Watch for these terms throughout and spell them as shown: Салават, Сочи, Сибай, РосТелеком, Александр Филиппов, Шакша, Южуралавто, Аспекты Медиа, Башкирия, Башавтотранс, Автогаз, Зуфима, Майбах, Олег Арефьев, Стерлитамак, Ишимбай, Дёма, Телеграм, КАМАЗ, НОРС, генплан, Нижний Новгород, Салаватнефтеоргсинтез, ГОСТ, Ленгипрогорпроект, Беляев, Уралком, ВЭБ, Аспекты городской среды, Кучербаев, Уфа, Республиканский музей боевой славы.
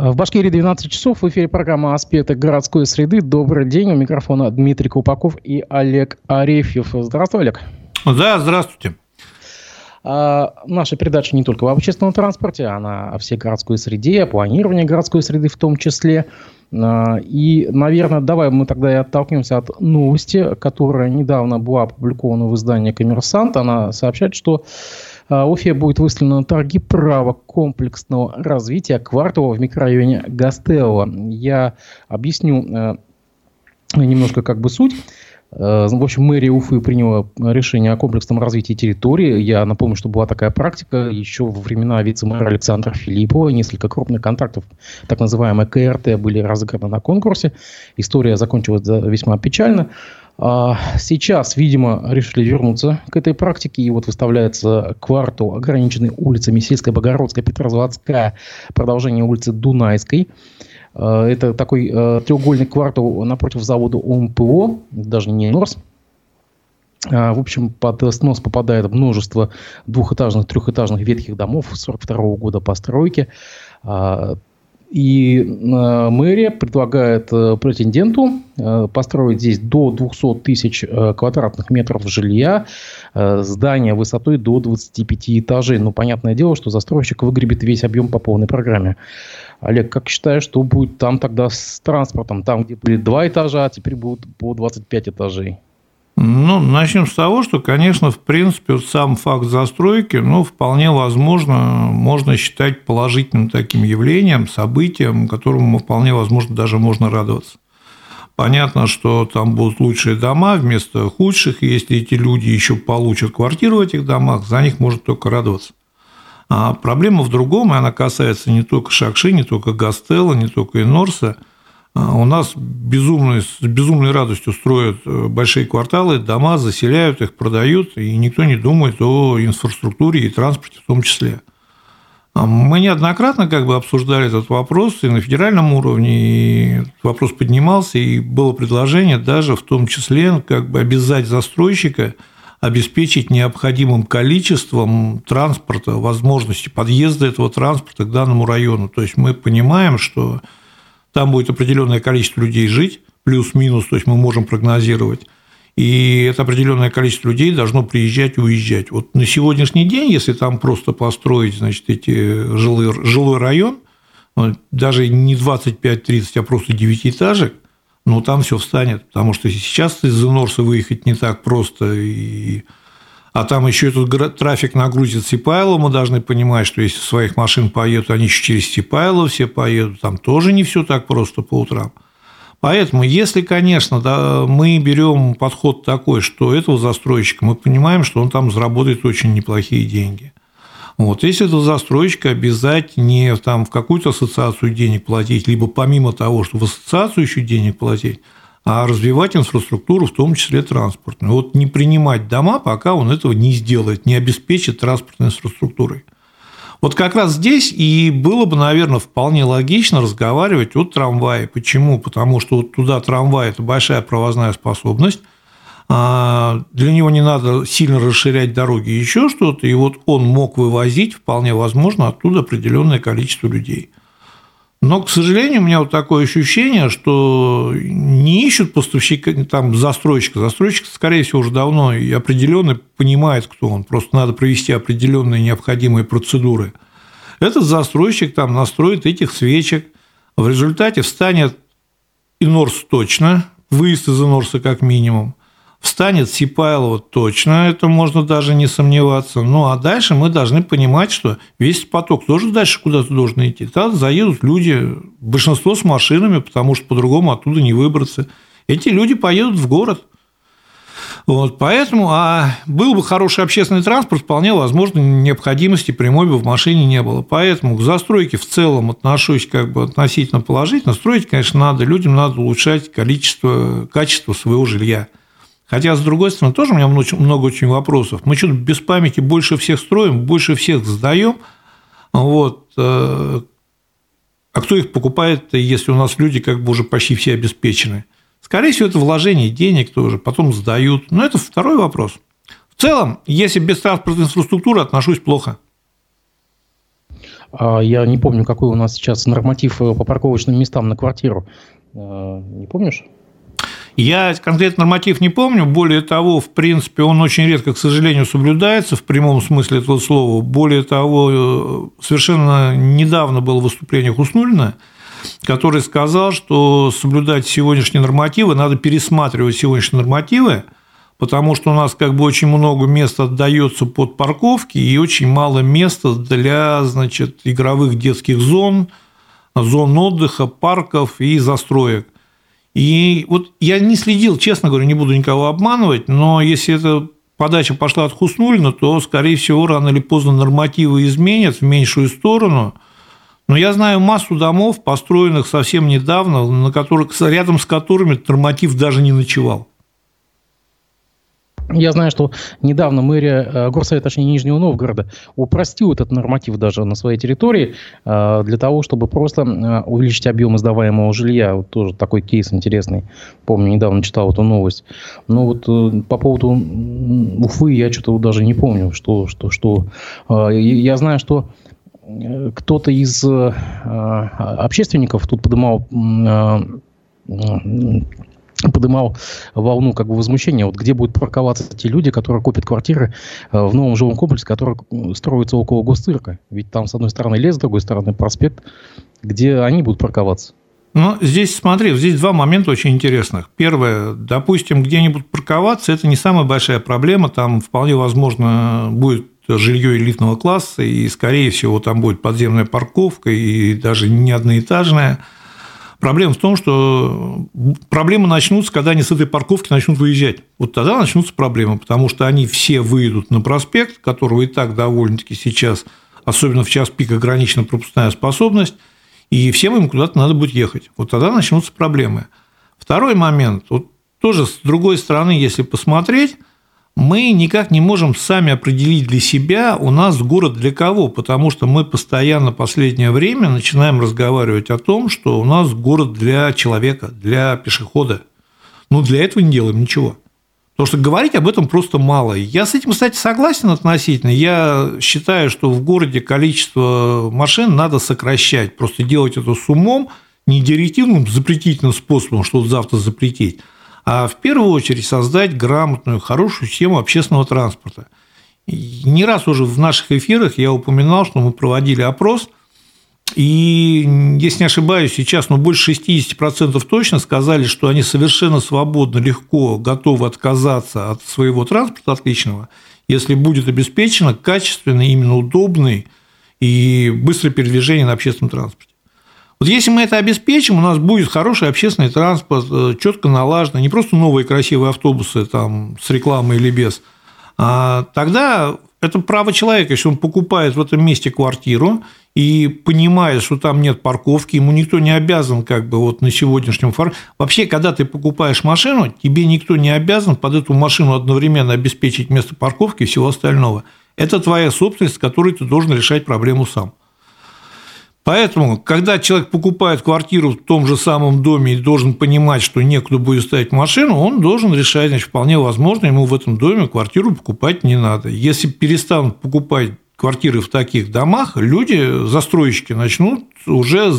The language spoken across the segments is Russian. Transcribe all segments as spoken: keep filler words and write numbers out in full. В Башкирии двенадцать часов, в эфире программа «Аспекты городской среды». Добрый день, у микрофона Дмитрий Колпаков и Олег Арефьев. Здравствуй, Олег. Да, здравствуйте. А, наша передача не только об общественном транспорте, она о всей городской среде, о планировании городской среды в том числе. А, и, наверное, давай мы тогда и оттолкнемся от новости, которая недавно была опубликована в издании «Коммерсант». Она сообщает, что Уфе будет выставлено на торги право комплексного развития квартала в микрорайоне Гастелло. Я объясню немножко как бы суть. В общем, мэрия Уфы приняла решение о комплексном развитии территории. Я напомню, что была такая практика еще во времена вице-мэра Александра Филиппова. Несколько крупных контрактов, так называемые ка эр тэ, были разыграны на конкурсе. История закончилась весьма печально. Сейчас, видимо, решили вернуться к этой практике. И вот выставляется квартал, ограниченный улицами Сельская, Богородская, Петрозаводская, продолжение улицы Дунайской. Это такой э, треугольный квартал напротив завода о эм пэ о, даже не НОРС. А, в общем, под снос попадает множество двухэтажных, трехэтажных ветхих домов сорок второго года постройки. А, и э, мэрия предлагает э, претенденту э, построить здесь до двухсот тысяч э, квадратных метров жилья, э, здание высотой до двадцати пяти этажей. Ну, понятное дело, что застройщик выгребет весь объем по полной программе. Олег, как считаешь, что будет там тогда с транспортом? Там, где были два этажа, теперь будут по двадцать пять этажей. Ну, начнем с того, что, конечно, в принципе, сам факт застройки, ну, вполне возможно, можно считать положительным таким явлением, событием, которому вполне возможно даже можно радоваться. Понятно, что там будут лучшие дома вместо худших, и если эти люди еще получат квартиру в этих домах, за них можно только радоваться. А проблема в другом, и она касается не только Шакши, не только Гастелло, не только Инорса. У нас безумной, с безумной радостью строят большие кварталы, дома, заселяют их, продают, и никто не думает о инфраструктуре и транспорте в том числе. Мы неоднократно как бы обсуждали этот вопрос и на федеральном уровне, и этот вопрос поднимался, и было предложение даже в том числе как бы обязать застройщика обеспечить необходимым количеством транспорта, возможности подъезда этого транспорта к данному району. То есть мы понимаем, что там будет определенное количество людей жить, плюс-минус, то есть мы можем прогнозировать, и это определенное количество людей должно приезжать и уезжать. Вот на сегодняшний день, если там просто построить, значит, эти жилые, жилой район, даже не двадцать пять тридцать, а просто девятиэтажек, ну, там все встанет, потому что сейчас из Инорса выехать не так просто, и... а там еще этот трафик нагрузит Сипайлово, мы должны понимать, что если своих машин поедут, они еще через Сипайлово все поедут, там тоже не все так просто по утрам. Поэтому, если, конечно, да, мы берем подход такой, что этого застройщика, мы понимаем, что он там заработает очень неплохие деньги. Вот, если этого застройщика обязать не там, в какую-то ассоциацию денег платить, либо помимо того, что в ассоциацию еще денег платить, а развивать инфраструктуру, в том числе транспортную. Вот не принимать дома, пока он этого не сделает, не обеспечит транспортной инфраструктурой. Вот как раз здесь и было бы, наверное, вполне логично разговаривать о трамвае. Почему? Потому что вот туда трамвай – это большая провозная способность. Для него не надо сильно расширять дороги и еще что-то, и вот он мог вывозить, вполне возможно, оттуда определенное количество людей. Но, к сожалению, у меня вот такое ощущение, что не ищут поставщика, там, застройщика. Застройщик, скорее всего, уже давно и определенно понимает, кто он. Просто надо провести определенные необходимые процедуры. Этот застройщик там настроит этих свечек. В результате встанет Инорс точно, выезд из Инорса как минимум. Встанет Сипайлово точно, это можно даже не сомневаться. Ну, а дальше мы должны понимать, что весь поток тоже дальше куда-то должен идти. Там заедут люди, большинство с машинами, потому что по-другому оттуда не выбраться. Эти люди поедут в город. Вот, поэтому, а был бы хороший общественный транспорт, вполне возможно, необходимости прямой бы в машине не было. Поэтому к застройке в целом отношусь как бы относительно положительно. Строить, конечно, надо, людям надо улучшать количество, качество своего жилья. Хотя, с другой стороны, тоже у меня много очень вопросов. Мы что-то без памяти больше всех строим, больше всех сдаем. Вот. А кто их покупает, если у нас люди как бы уже почти все обеспечены? Скорее всего, это вложение денег тоже, потом сдают. Но это второй вопрос. В целом, если без транспортной инфраструктуры, отношусь плохо. Я не помню, какой у нас сейчас норматив по парковочным местам на квартиру. Не помнишь? Я конкретно норматив не помню. Более того, в принципе, он очень редко, к сожалению, соблюдается в прямом смысле этого слова. Более того, совершенно недавно было выступление Хуснулина, который сказал, что соблюдать сегодняшние нормативы, надо пересматривать сегодняшние нормативы, потому что у нас как бы очень много места отдается под парковки и очень мало места для, значит, игровых детских зон, зон отдыха, парков и застроек. И вот я не следил, честно говоря, не буду никого обманывать, но если эта подача пошла от Хуснулина, то, скорее всего, рано или поздно нормативы изменят в меньшую сторону. Но я знаю массу домов, построенных совсем недавно, на которых, рядом с которыми норматив даже не ночевал. Я знаю, что недавно мэрия Горсовет, точнее, Нижнего Новгорода упростил этот норматив даже на своей территории для того, чтобы просто увеличить объем издаваемого жилья. Вот тоже такой кейс интересный. Помню, недавно читал эту новость. Но вот по поводу Уфы я что-то даже не помню, что, что, что. Я знаю, что кто-то из общественников тут поднимал... подымал волну как бы возмущения, вот где будут парковаться те люди, которые купят квартиры в новом жилом комплексе, который строится около госцирка. Ведь там с одной стороны лес, с другой стороны проспект. Где они будут парковаться? Ну, здесь, смотри, здесь два момента очень интересных. Первое, допустим, где-нибудь парковаться, это не самая большая проблема, там вполне возможно будет жилье элитного класса, и, скорее всего, там будет подземная парковка, и даже не одноэтажная. Проблема в том, что проблемы начнутся, когда они с этой парковки начнут выезжать. Вот тогда начнутся проблемы, потому что они все выйдут на проспект, которого и так довольно-таки сейчас, особенно в час пик, ограничена пропускная способность, и всем им куда-то надо будет ехать. Вот тогда начнутся проблемы. Второй момент. Вот тоже с другой стороны, если посмотреть, мы никак не можем сами определить для себя, у нас город для кого, потому что мы постоянно в последнее время начинаем разговаривать о том, что у нас город для человека, для пешехода. Но для этого не делаем ничего, потому что говорить об этом просто мало. Я с этим, кстати, согласен относительно. Я считаю, что в городе количество машин надо сокращать, просто делать это с умом, не директивным, запретительным способом, что завтра запретить, а в первую очередь создать грамотную, хорошую систему общественного транспорта. Не раз уже в наших эфирах я упоминал, что мы проводили опрос, и, если не ошибаюсь, сейчас ну, больше шестьдесят процентов точно сказали, что они совершенно свободно, легко готовы отказаться от своего транспорта отличного, если будет обеспечено качественный, именно удобный и быстрое передвижение на общественном транспорте. Вот если мы это обеспечим, у нас будет хороший общественный транспорт, четко налаженный, не просто новые красивые автобусы там, с рекламой или без, а тогда это право человека, если он покупает в этом месте квартиру и понимает, что там нет парковки, ему никто не обязан как бы вот на сегодняшнем форуме. Вообще, когда ты покупаешь машину, тебе никто не обязан под эту машину одновременно обеспечить место парковки и всего остального. Это твоя собственность, с которой ты должен решать проблему сам. Поэтому, когда человек покупает квартиру в том же самом доме и должен понимать, что некуда будет ставить машину, он должен решать, значит, вполне возможно, ему в этом доме квартиру покупать не надо. Если перестанут покупать квартиры в таких домах, люди, застройщики, начнут уже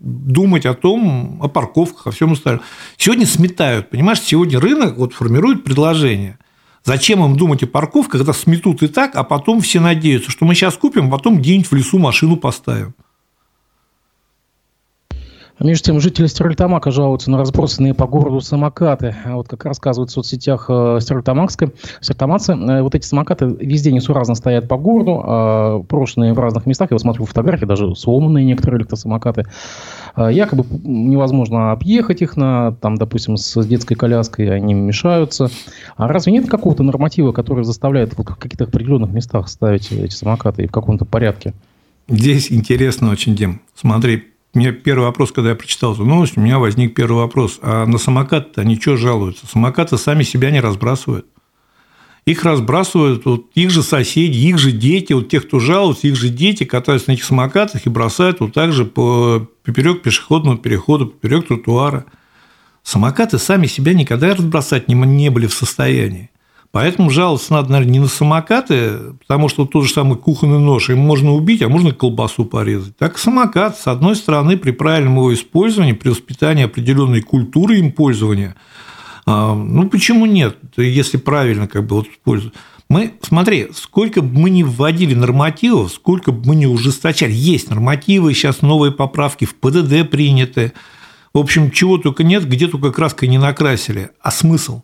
думать о том, о парковках, о всем остальном. Сегодня сметают, понимаешь, сегодня рынок вот формирует предложение. Зачем им думать о парковках, когда сметут и так, а потом все надеются, что мы сейчас купим, а потом где-нибудь в лесу машину поставим. Между тем, жители Стерлитамака жалуются на разбросанные по городу самокаты. Вот как рассказывают в соцсетях стерлитамакцы, вот эти самокаты везде несуразно стоят по городу, а брошенные в разных местах. Я вот смотрю фотографии, даже сломанные некоторые электросамокаты. Якобы невозможно объехать их, на, там, допустим, с детской коляской, они мешаются. А разве нет какого-то норматива, который заставляет в каких-то определенных местах ставить эти самокаты и в каком-то порядке? Здесь интересно очень, Дим. Смотри. У меня первый вопрос, когда я прочитал эту новость, у меня возник первый вопрос. А на самокаты-то они что жалуются? Самокаты сами себя не разбрасывают. Их разбрасывают вот их же соседи, их же дети, вот тех, кто жалуется, их же дети катаются на этих самокатах и бросают вот так же по поперёк пешеходного перехода, поперёк тротуара. Самокаты сами себя никогда разбросать не были в состоянии. Поэтому жаловаться надо, наверное, не на самокаты, потому что тот же самый кухонный нож, им можно убить, а можно колбасу порезать. Так и самокат, с одной стороны, при правильном его использовании, при воспитании определенной культуры им пользования, ну, почему нет, если правильно как бы вот использовать. Мы, смотри, сколько бы мы ни вводили нормативов, сколько бы мы ни ужесточали, есть нормативы, сейчас новые поправки в ПДД приняты, в общем, чего только нет, где только краской не накрасили, а смысл?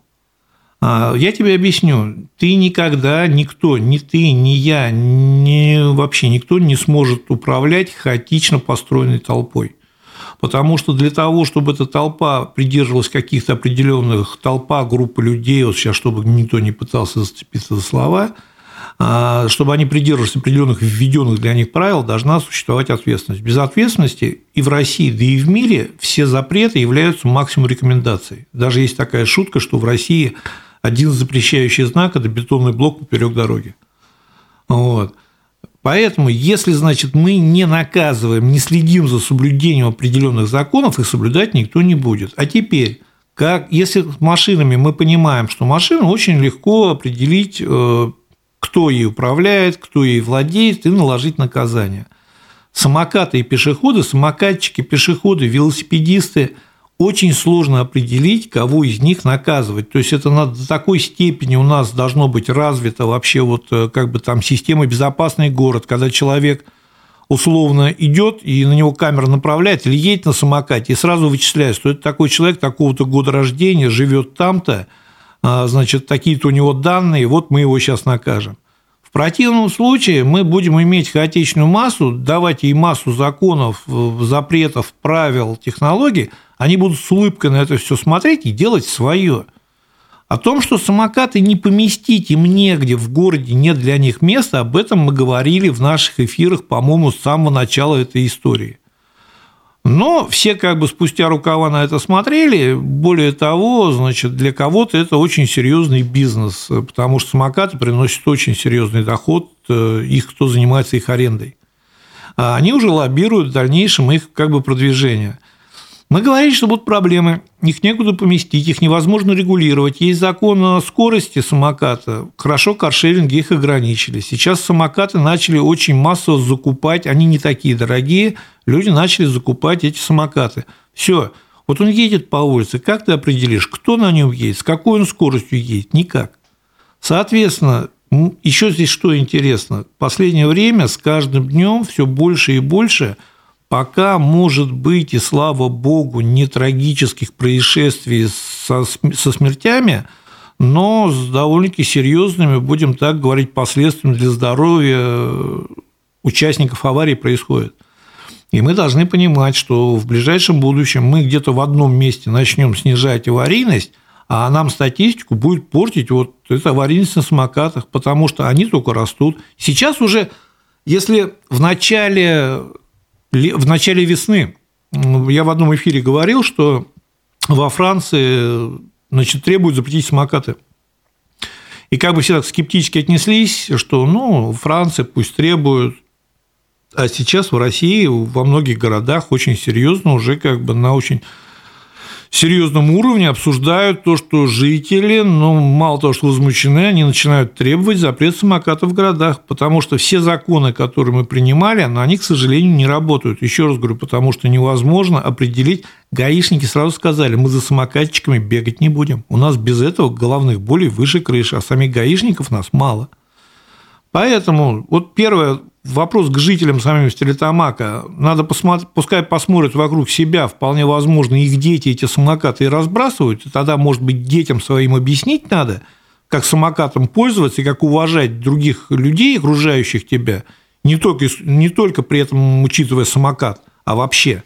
Я тебе объясню, ты никогда, никто, ни ты, ни я, ни вообще никто не сможет управлять хаотично построенной толпой, потому что для того, чтобы эта толпа придерживалась каких-то определенных толпа, группа людей, вот сейчас, чтобы никто не пытался зацепиться за слова, чтобы они придерживались определенных введенных для них правил, должна существовать ответственность. Без ответственности и в России, да и в мире все запреты являются максимум рекомендаций. Даже есть такая шутка, что в России один запрещающий знак – это бетонный блок поперек дороги. Вот. Поэтому, если, значит, мы не наказываем, не следим за соблюдением определенных законов, их соблюдать никто не будет. А теперь, как, если с машинами мы понимаем, что машину очень легко определить, кто ей управляет, кто ей владеет, и наложить наказание. Самокаты и пешеходы, самокатчики, пешеходы, велосипедисты – очень сложно определить, кого из них наказывать. То есть, это надо до такой степени у нас должно быть развита вообще вот как бы там система «Безопасный город», когда человек условно идет и на него камера направляет или едет на самокате, и сразу вычисляет, что это такой человек такого-то года рождения, живет там-то, значит, такие-то у него данные, вот мы его сейчас накажем. В противном случае мы будем иметь хаотичную массу, давать ей массу законов, запретов, правил, технологий, они будут с улыбкой на это все смотреть и делать свое. О том, что самокаты не поместить, им негде, в городе нет для них места, об этом мы говорили в наших эфирах, по-моему, с самого начала этой истории. Но все как бы спустя рукава на это смотрели, более того, значит, для кого-то это очень серьезный бизнес, потому что самокаты приносят очень серьезный доход, их кто занимается их арендой. Они уже лоббируют в дальнейшем их как бы продвижение. Мы говорили, что будут проблемы, их некуда поместить, их невозможно регулировать, есть закон о скорости самоката, хорошо каршеринги их ограничили. Сейчас самокаты начали очень массово закупать, они не такие дорогие, люди начали закупать эти самокаты. Все, вот он едет по улице, как ты определишь, кто на нем едет, с какой он скоростью едет, никак. Соответственно, еще здесь что интересно, в последнее время с каждым днем все больше и больше пока, может быть, и слава богу, не трагических происшествий со, со смертями, но с довольно-таки серьезными, будем так говорить, последствиями для здоровья участников аварии происходит. И мы должны понимать, что в ближайшем будущем мы где-то в одном месте начнем снижать аварийность, а нам статистику будет портить вот эта аварийность на самокатах, потому что они только растут. Сейчас уже, если в начале... В начале весны я в одном эфире говорил, что во Франции, значит, требуют запретить самокаты. И как бы все так скептически отнеслись, что, ну, Франция пусть требует, а сейчас в России во многих городах очень серьезно уже как бы на очень серьезном уровне обсуждают то, что жители, ну, мало того, что возмущены, они начинают требовать запрет самокатов в городах, потому что все законы, которые мы принимали, но они, к сожалению, не работают. Еще раз говорю, потому что невозможно определить. Гаишники сразу сказали, мы за самокатчиками бегать не будем. У нас без этого головных болей выше крыши, а самих гаишников нас мало. Поэтому вот первое. Вопрос к жителям самим Стерлитамака. Надо посмотреть, пускай посмотрят вокруг себя, вполне возможно, их дети эти самокаты и разбрасывают, и тогда, может быть, детям своим объяснить надо, как самокатом пользоваться и как уважать других людей, окружающих тебя, не только, не только при этом учитывая самокат, а вообще.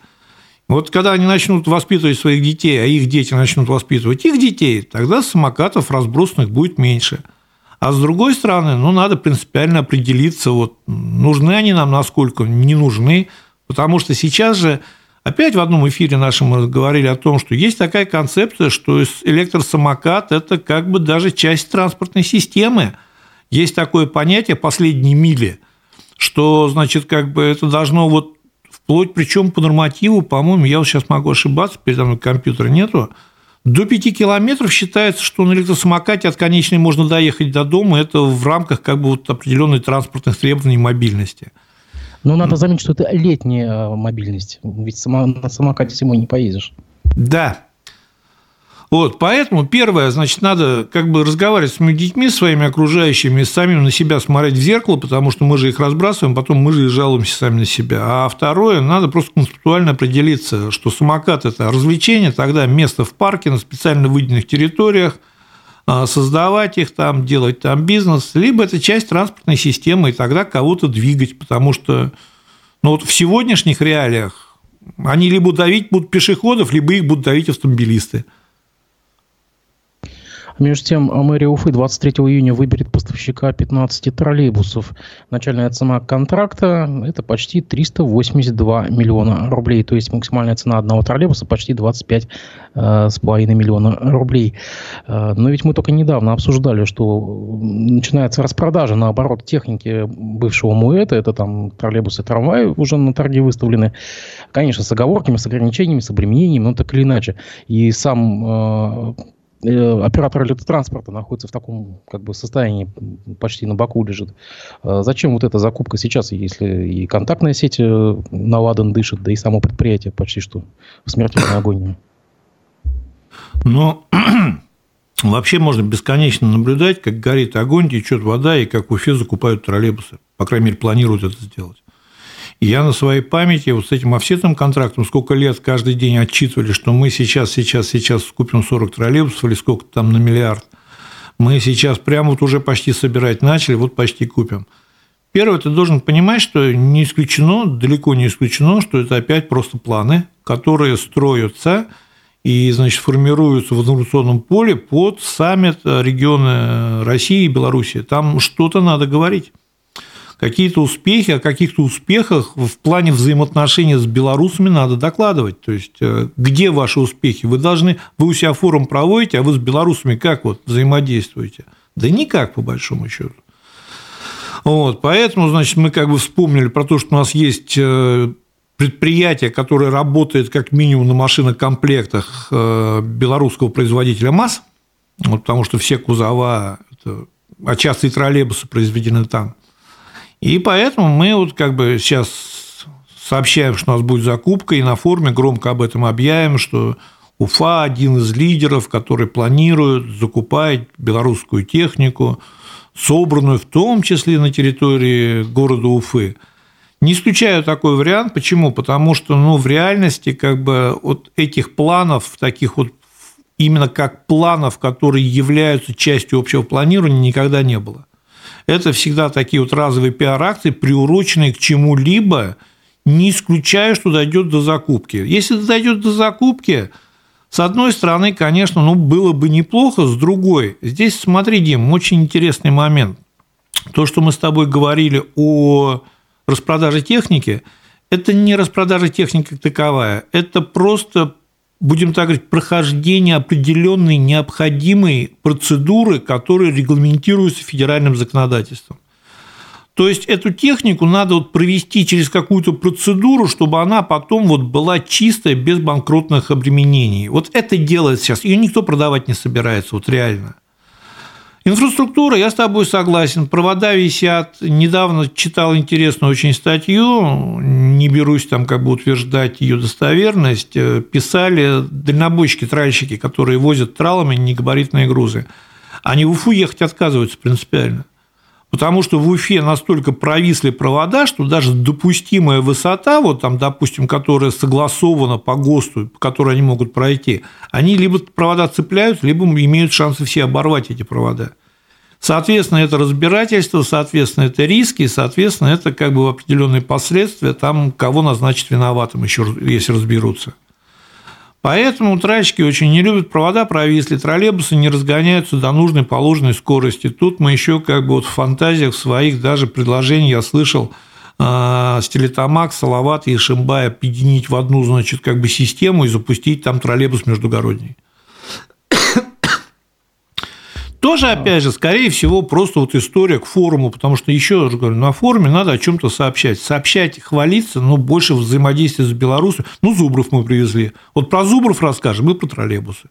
Вот когда они начнут воспитывать своих детей, а их дети начнут воспитывать их детей, тогда самокатов разбросанных будет меньше. А с другой стороны, ну, надо принципиально определиться, вот, нужны они нам, насколько не нужны, потому что сейчас же опять в одном эфире нашем мы говорили о том, что есть такая концепция, что электросамокат – это как бы даже часть транспортной системы. Есть такое понятие «последние мили», что, значит, как бы это должно вот вплоть, причем по нормативу, по-моему, я вот сейчас могу ошибаться, передо мной компьютера нету, До пяти километров считается, что на электросамокате от конечной можно доехать до дома. Это в рамках как бы вот определенных транспортных требований мобильности. Но надо заметить, что это летняя мобильность. Ведь на самокате зимой не поедешь. Да. Вот, поэтому первое, значит, надо как бы разговаривать с своими детьми, с своими окружающими, и самим на себя смотреть в зеркало, потому что мы же их разбрасываем, потом мы же и жалуемся сами на себя. А второе, надо просто концептуально определиться, что самокат – это развлечение, тогда место в парке на специально выделенных территориях, создавать их там, делать там бизнес, либо это часть транспортной системы, и тогда кого-то двигать, потому что ну, вот в сегодняшних реалиях они либо давить будут пешеходов, либо их будут давить автомобилисты. Между тем, мэрия Уфы двадцать третьего июня выберет поставщика пятнадцати троллейбусов. Начальная цена контракта – это почти триста восемьдесят два миллиона рублей. То есть максимальная цена одного троллейбуса – почти двадцать пять с половиной миллиона рублей. Но ведь мы только недавно обсуждали, что начинается распродажа, наоборот, техники бывшего МУЭТа. Это там троллейбусы и трамваи уже на торги выставлены. Конечно, с оговорками, с ограничениями, с обременениями, но так или иначе. И сам... оператор электротранспорта находится в таком как бы состоянии, почти на боку лежит. Зачем вот эта закупка сейчас, если и контактная сеть на ладан дышит, да и само предприятие почти что в смертельной агонии? Ну, вообще можно бесконечно наблюдать, как горит огонь, течет вода, и как в Уфе закупают троллейбусы. По крайней мере, планируют это сделать. Я на своей памяти вот с этим офсетным контрактом сколько лет каждый день отчитывали, что мы сейчас, сейчас, сейчас купим сорок троллейбусов или сколько там на миллиард. Мы сейчас прямо вот уже почти собирать начали, вот почти купим. Первое, ты должен понимать, что не исключено, далеко не исключено, что это опять просто планы, которые строятся и, значит, формируются в информационном поле под саммит региона России и Беларуси. Там что-то надо говорить. Какие-то успехи, о каких-то успехах в плане взаимоотношений с белорусами надо докладывать. То есть, где ваши успехи? Вы должны, вы у себя форум проводите, а вы с белорусами как вот взаимодействуете? Да никак, по большому счету. Вот, поэтому, значит, мы как бы вспомнили про то, что у нас есть предприятие, которое работает как минимум на машинокомплектах белорусского производителя МАЗ, вот, потому что все кузова, это, а часто и троллейбусы произведены там. И поэтому мы вот как бы сейчас сообщаем, что у нас будет закупка, и на форуме громко об этом объявим, что Уфа – один из лидеров, который планирует закупать белорусскую технику, собранную в том числе на территории города Уфы. Не исключаю такой вариант. Почему? Потому что ну, в реальности как бы вот этих планов, таких вот именно как планов, которые являются частью общего планирования, никогда не было. Это всегда такие вот разовые пиар-акции, приуроченные к чему-либо, не исключая, что дойдет до закупки. Если дойдет до закупки, с одной стороны, конечно, ну, было бы неплохо, с другой. Здесь, смотри, Дим, очень интересный момент. То, что мы с тобой говорили о распродаже техники, это не распродажа техники как таковая, это просто, будем так говорить, прохождение определенной необходимой процедуры, которая регламентируется федеральным законодательством. То есть эту технику надо вот провести через какую-то процедуру, чтобы она потом вот была чистая, без банкротных обременений. Вот это делает сейчас, ее никто продавать не собирается, вот реально. Инфраструктура, я с тобой согласен, провода висят. Недавно читал интересную очень статью, не берусь там как бы утверждать ее достоверность, писали дальнобойщики, тральщики, которые возят тралами негабаритные грузы. Они в Уфу ехать отказываются принципиально, потому что в Уфе настолько провисли провода, что даже допустимая высота, вот там, допустим, которая согласована по ГОСТу, по которой они могут пройти, они либо провода цепляют, либо имеют шансы все оборвать эти провода. Соответственно, это разбирательство, соответственно, это риски, соответственно, это как бы определенные последствия, там кого назначить виноватым, еще если разберутся. Поэтому тральщики очень не любят провода провисли, троллейбусы не разгоняются до нужной положенной скорости. Тут мы еще как бы вот в фантазиях своих даже предложений я слышал э, Стерлитамак, Салават и Ишимбай объединить в одну, значит, как бы систему и запустить там троллейбус междугородний. Тоже, опять же, скорее всего, просто вот история к форуму, потому что, еще раз говорю, на форуме надо о чем-то сообщать. Сообщать, хвалиться, но больше взаимодействия с белорусами. Ну, Зубров мы привезли. Вот про Зубров расскажем и про троллейбусы.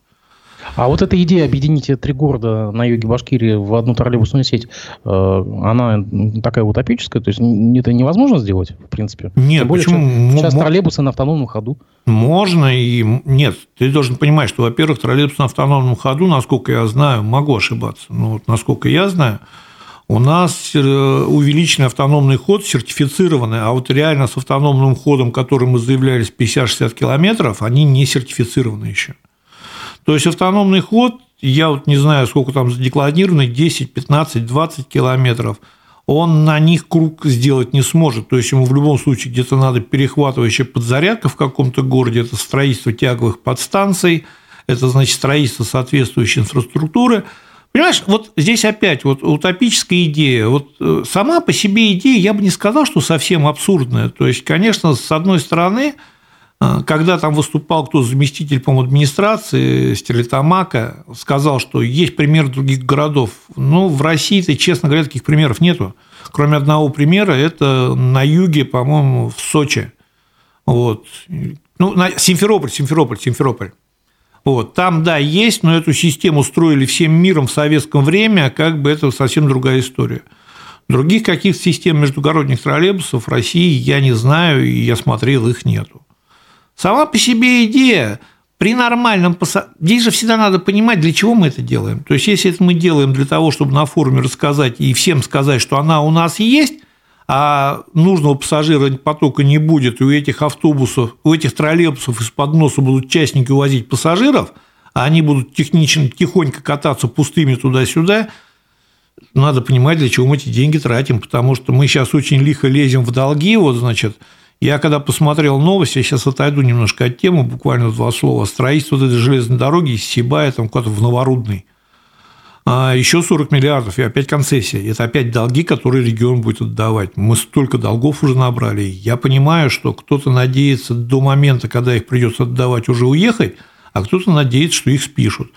А вот эта идея объединить три города на юге Башкирии в одну троллейбусную сеть, она такая утопическая? То есть это невозможно сделать, в принципе? Нет, более, почему? Сейчас М- троллейбусы на автономном ходу. Можно и... Нет, ты должен понимать, что, во-первых, троллейбус на автономном ходу, насколько я знаю, могу ошибаться, но вот насколько я знаю, у нас увеличенный автономный ход, сертифицированный, а вот реально с автономным ходом, которым мы заявлялись пятьдесят-шестьдесят километров, они не сертифицированы еще. То есть автономный ход, я вот не знаю, сколько там задекларировано, десять, пятнадцать, двадцать километров, он на них круг сделать не сможет. То есть ему в любом случае где-то надо перехватывающая подзарядка в каком-то городе, это строительство тяговых подстанций, это значит строительство соответствующей инфраструктуры. Понимаешь, вот здесь опять вот утопическая идея. Вот сама по себе идея, я бы не сказал, что совсем абсурдная. То есть, конечно, с одной стороны, когда там выступал кто-то заместитель, по-моему, администрации Стерлитамака, сказал, что есть пример других городов. Но в России-то, честно говоря, таких примеров нету. Кроме одного примера, это на юге, по-моему, в Сочи. Вот. Ну, Симферополь, Симферополь, Симферополь. Вот. Там, да, есть, но эту систему строили всем миром в советском время, а как бы это совсем другая история. Других каких-то систем междугородних троллейбусов в России я не знаю, и я смотрел, их нету. Сама по себе идея при нормальном... Здесь же всегда надо понимать, для чего мы это делаем. То есть, если это мы делаем для того, чтобы на форуме рассказать и всем сказать, что она у нас есть, а нужного пассажира потока не будет, и у этих автобусов, у этих троллейбусов из-под носа будут частники увозить пассажиров, а они будут технично, тихонько кататься пустыми туда-сюда, надо понимать, для чего мы эти деньги тратим, потому что мы сейчас очень лихо лезем в долги, вот, значит... Я когда посмотрел новости, я сейчас отойду немножко от темы, буквально два слова, строительство вот этой железной дороги из Сибая там куда-то в Новорудный, а еще сорок миллиардов, и опять концессия, это опять долги, которые регион будет отдавать. Мы столько долгов уже набрали, я понимаю, что кто-то надеется до момента, когда их придется отдавать, уже уехать, а кто-то надеется, что их спишут.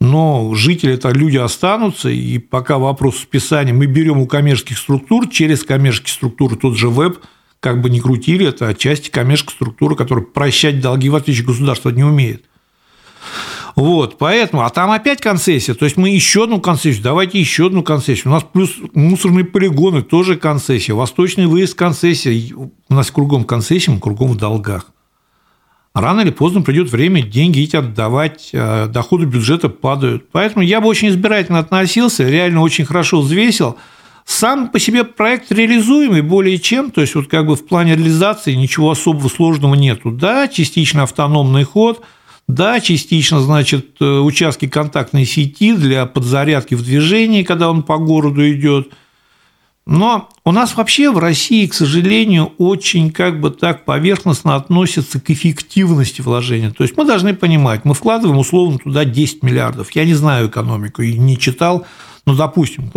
Но жители, это люди останутся, и пока вопрос списания мы берем у коммерческих структур, через коммерческие структуры тот же ВЭБ, как бы ни крутили, это отчасти коммерческая структура, которая прощать долги, в отличие от государства, не умеет. Вот, поэтому, а там опять концессия, то есть мы еще одну концессию, давайте еще одну концессию, у нас плюс мусорные полигоны тоже концессия, восточный выезд концессия, у нас кругом концессия, мы кругом в долгах. Рано или поздно придет время, деньги идти отдавать, доходы бюджета падают, поэтому я бы очень избирательно относился, реально очень хорошо взвесил. Сам по себе проект реализуемый более чем, то есть вот как бы в плане реализации ничего особого сложного нету. Да, частично автономный ход, да, частично, значит, участки контактной сети для подзарядки в движении, когда он по городу идет. Но у нас вообще в России, к сожалению, очень как бы так поверхностно относятся к эффективности вложения. То есть мы должны понимать, мы вкладываем условно туда десять миллиардов. Я не знаю экономику и не читал, но допустим,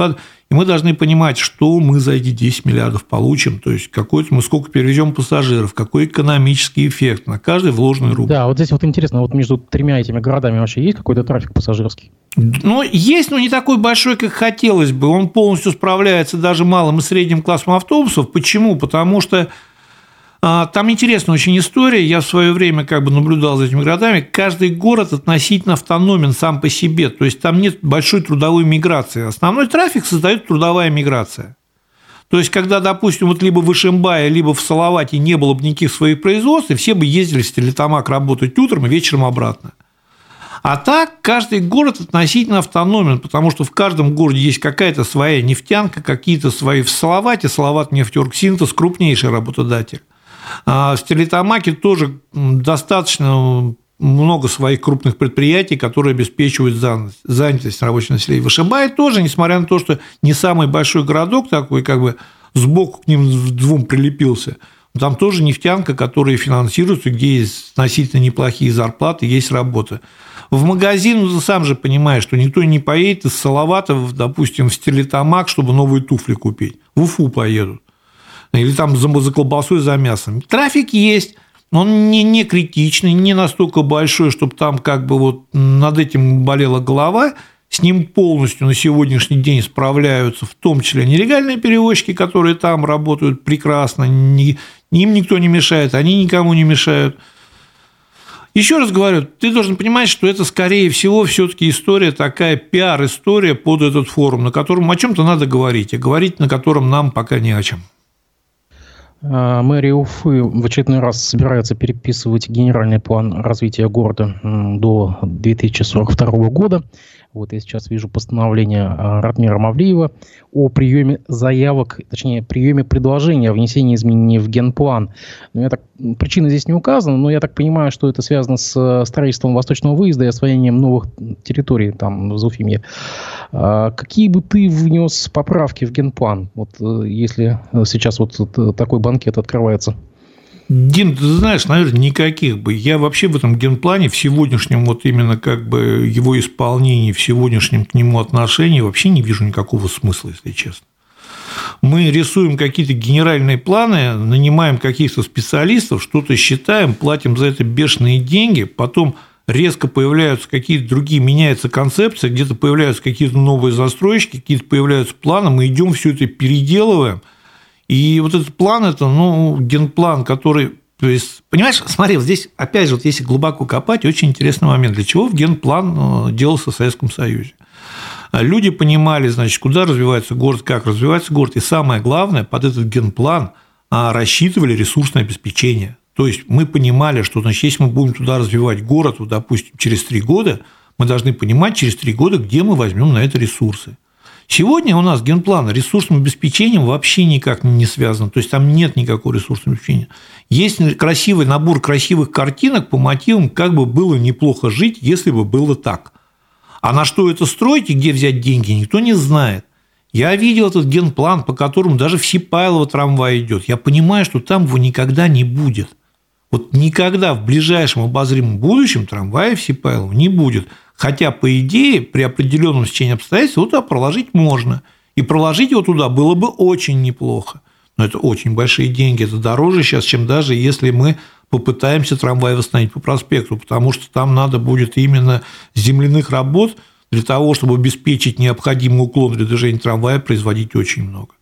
и мы должны понимать, что мы за эти десять миллиардов получим, то есть какой-то мы сколько перевезем пассажиров, какой экономический эффект на каждый вложенный рубль. Да, вот здесь вот интересно, вот между тремя этими городами вообще есть какой-то трафик пассажирский? Ну, есть, но не такой большой, как хотелось бы. Он полностью справляется даже малым и средним классом автобусов. Почему? Потому что там интересная очень история, я в свое время как бы наблюдал за этими городами, каждый город относительно автономен сам по себе, то есть там нет большой трудовой миграции, основной трафик создает трудовая миграция, то есть когда, допустим, вот либо в Ишимбае, либо в Салавате не было бы никаких своих производств, и все бы ездили в Стерлитамак работать утром и вечером обратно. А так каждый город относительно автономен, потому что в каждом городе есть какая-то своя нефтянка, какие-то свои в Салавате, Салаватнефтеоргсинтез, крупнейший работодатель. В Стерлитамаке тоже достаточно много своих крупных предприятий, которые обеспечивают занятость рабочего населения. В Ишимбае тоже, несмотря на то, что не самый большой городок такой, как бы сбоку к ним двум прилепился, там тоже нефтянка, которая финансируется, где есть относительно неплохие зарплаты, есть работа. В магазин, ну, ты сам же понимаешь, что никто не поедет из Салавата, допустим, в Стерлитамак, чтобы новые туфли купить. В Уфу поедут. Или там за колбасой, за мясом. Трафик есть, но он не, не критичный, не настолько большой, чтобы там как бы вот над этим болела голова. С ним полностью на сегодняшний день справляются, в том числе нелегальные перевозчики, которые там работают прекрасно, не, им никто не мешает, они никому не мешают. Еще раз говорю, ты должен понимать, что это, скорее всего, все-таки история такая, пиар-история под этот форум, на котором о чем-то надо говорить, а говорить на котором нам пока не о чем. Мэрия Уфы в очередной раз собирается переписывать генеральный план развития города до две тысячи сорок второго года. Вот я сейчас вижу постановление Радмира Мавлиева о приеме заявок, точнее, приеме предложений о внесении изменений в генплан. Но я так, причина здесь не указана, но я так понимаю, что это связано с строительством восточного выезда и освоением новых территорий там в Зуфиме. А какие бы ты внес поправки в генплан, вот если сейчас вот такой банкет открывается? Дим, ты знаешь, наверное, никаких бы. Я вообще в этом генплане, в сегодняшнем, вот именно как бы его исполнении, в сегодняшнем к нему отношении вообще не вижу никакого смысла, если честно. Мы рисуем какие-то генеральные планы, нанимаем каких-то специалистов, что-то считаем, платим за это бешеные деньги, потом резко появляются какие-то другие, меняется концепция, где-то появляются какие-то новые застройщики, какие-то появляются планы, мы идем все это переделываем. И вот этот план, это, ну, генплан, который, то есть, понимаешь, смотри, вот здесь, опять же, вот если глубоко копать, очень интересный момент, для чего генплан делался в Советском Союзе. Люди понимали, значит, куда развивается город, как развивается город, и самое главное, под этот генплан рассчитывали ресурсное обеспечение. То есть, мы понимали, что, значит, если мы будем туда развивать город, вот, допустим, через три года, мы должны понимать через три года, где мы возьмем на это ресурсы. Сегодня у нас генплан ресурсным обеспечением вообще никак не связан, то есть там нет никакого ресурсного обеспечения. Есть красивый набор красивых картинок по мотивам, как бы было неплохо жить, если бы было так. А на что это строить и где взять деньги, никто не знает. Я видел этот генплан, по которому даже в Сипайлово трамвай идет. Я понимаю, что там его никогда не будет. Вот никогда в ближайшем обозримом будущем трамвая в Сипайлово не будет. Хотя, по идее, при определенном стечении обстоятельств его туда проложить можно. И проложить его туда было бы очень неплохо. Но это очень большие деньги, это дороже сейчас, чем даже если мы попытаемся трамвай восстановить по проспекту, потому что там надо будет именно земляных работ для того, чтобы обеспечить необходимый уклон для движения трамвая, производить очень много.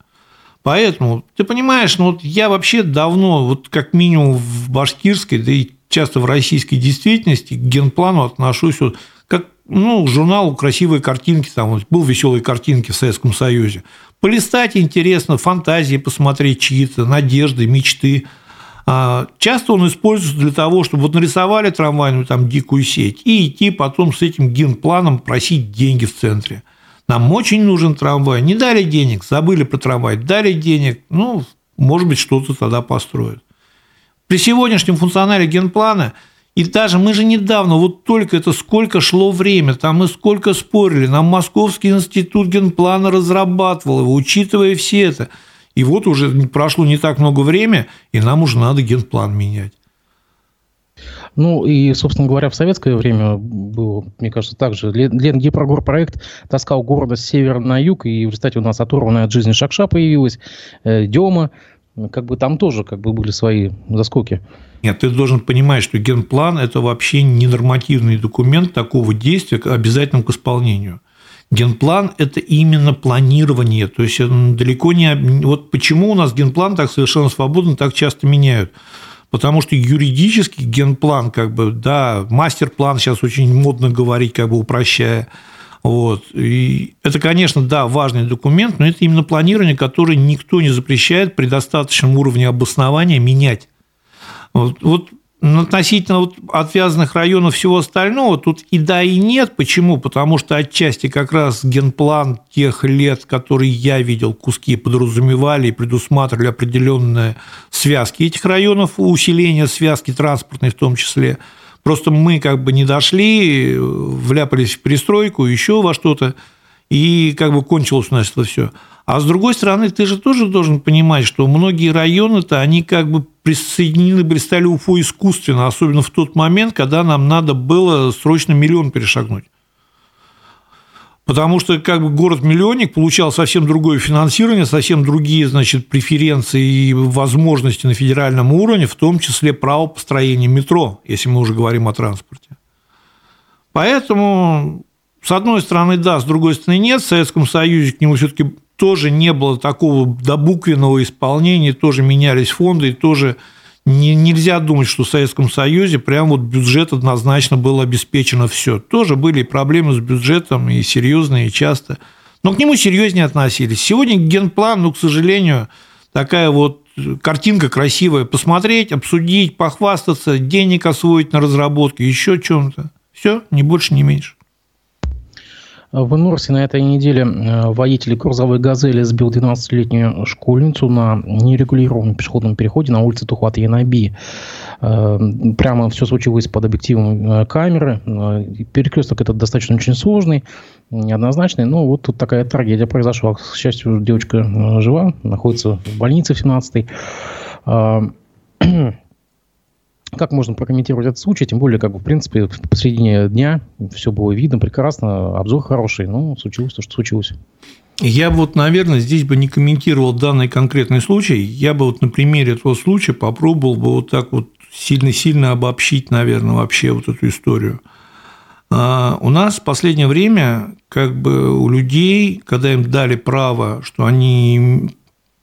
Поэтому, ты понимаешь, ну, вот я вообще давно, вот как минимум в башкирской, да и часто в российской действительности, к генплану отношусь вот как, ну, журналу «Красивые картинки», там вот, был «Веселые картинки» в Советском Союзе. Полистать интересно, фантазии посмотреть чьи-то, надежды, мечты. Часто он используется для того, чтобы вот нарисовали трамвайную там дикую сеть и идти потом с этим генпланом просить деньги в центре. Нам очень нужен трамвай. Не дали денег, забыли про трамвай, дали денег, ну, может быть, что-то тогда построят. При сегодняшнем функционале генплана, и даже мы же недавно, вот только это сколько шло время, там мы сколько спорили, нам Московский институт генплана разрабатывал его, учитывая все это. И вот уже прошло не так много времени, и нам уже надо генплан менять. Ну, и, собственно говоря, в советское время было, мне кажется, так же. Ленгипрогорпроект таскал города с севера на юг, и в результате у нас оторванная от жизни Шакша появилась, Дёма. Как бы там тоже как бы были свои заскоки. Нет, ты должен понимать, что генплан – это вообще не нормативный документ такого действия, обязательным к исполнению. Генплан – это именно планирование. То есть, далеко не… Вот почему у нас генплан так совершенно свободно, так часто меняют? Потому что юридически генплан, как бы, да, мастер-план сейчас очень модно говорить, как бы упрощая. Вот. И это, конечно, да, важный документ, но это именно планирование, которое никто не запрещает при достаточном уровне обоснования менять. Вот, вот относительно вот отвязанных районов всего остального тут и да, и нет. Почему? Потому что отчасти как раз генплан тех лет, которые я видел, куски подразумевали и предусматривали определенные связки этих районов, усиление связки транспортной в том числе. Просто мы как бы не дошли, вляпались в перестройку, еще во что-то, и как бы кончилось у нас это все. А с другой стороны, ты же тоже должен понимать, что многие районы-то, они как бы присоединены, стали Уфой искусственно, особенно в тот момент, когда нам надо было срочно миллион перешагнуть. Потому что как бы город-миллионник получал совсем другое финансирование, совсем другие, значит, преференции и возможности на федеральном уровне, в том числе право построения метро, если мы уже говорим о транспорте. Поэтому, с одной стороны, да, с другой стороны, нет. В Советском Союзе к нему все-таки тоже не было такого добуквенного исполнения, тоже менялись фонды, и тоже Не, нельзя думать, что в Советском Союзе прям вот бюджет однозначно был обеспечено все. Тоже были проблемы с бюджетом, и серьезные, и часто. Но к нему серьезнее относились. Сегодня генплан, ну, к сожалению, такая вот картинка красивая. Посмотреть, обсудить, похвастаться, денег освоить на разработке, еще чем-то. Все, ни больше, ни меньше. В Инорсе на этой неделе водитель грузовой «Газели» сбил двенадцатилетнюю школьницу на нерегулированном пешеходном переходе на улице Тухват Янаби. Прямо все случилось под объективом камеры. Перекресток этот достаточно очень сложный, неоднозначный. Но вот тут такая трагедия произошла. К счастью, девочка жива, находится в больнице в семнадцатой. Как можно прокомментировать этот случай, тем более, как бы, в принципе, посредине дня все было видно прекрасно, обзор хороший, но случилось то, что случилось. Я бы, вот, наверное, здесь бы не комментировал данный конкретный случай, я бы вот на примере этого случая попробовал бы вот так вот сильно-сильно обобщить, наверное, вообще вот эту историю. У нас в последнее время, как бы, у людей, когда им дали право, что они...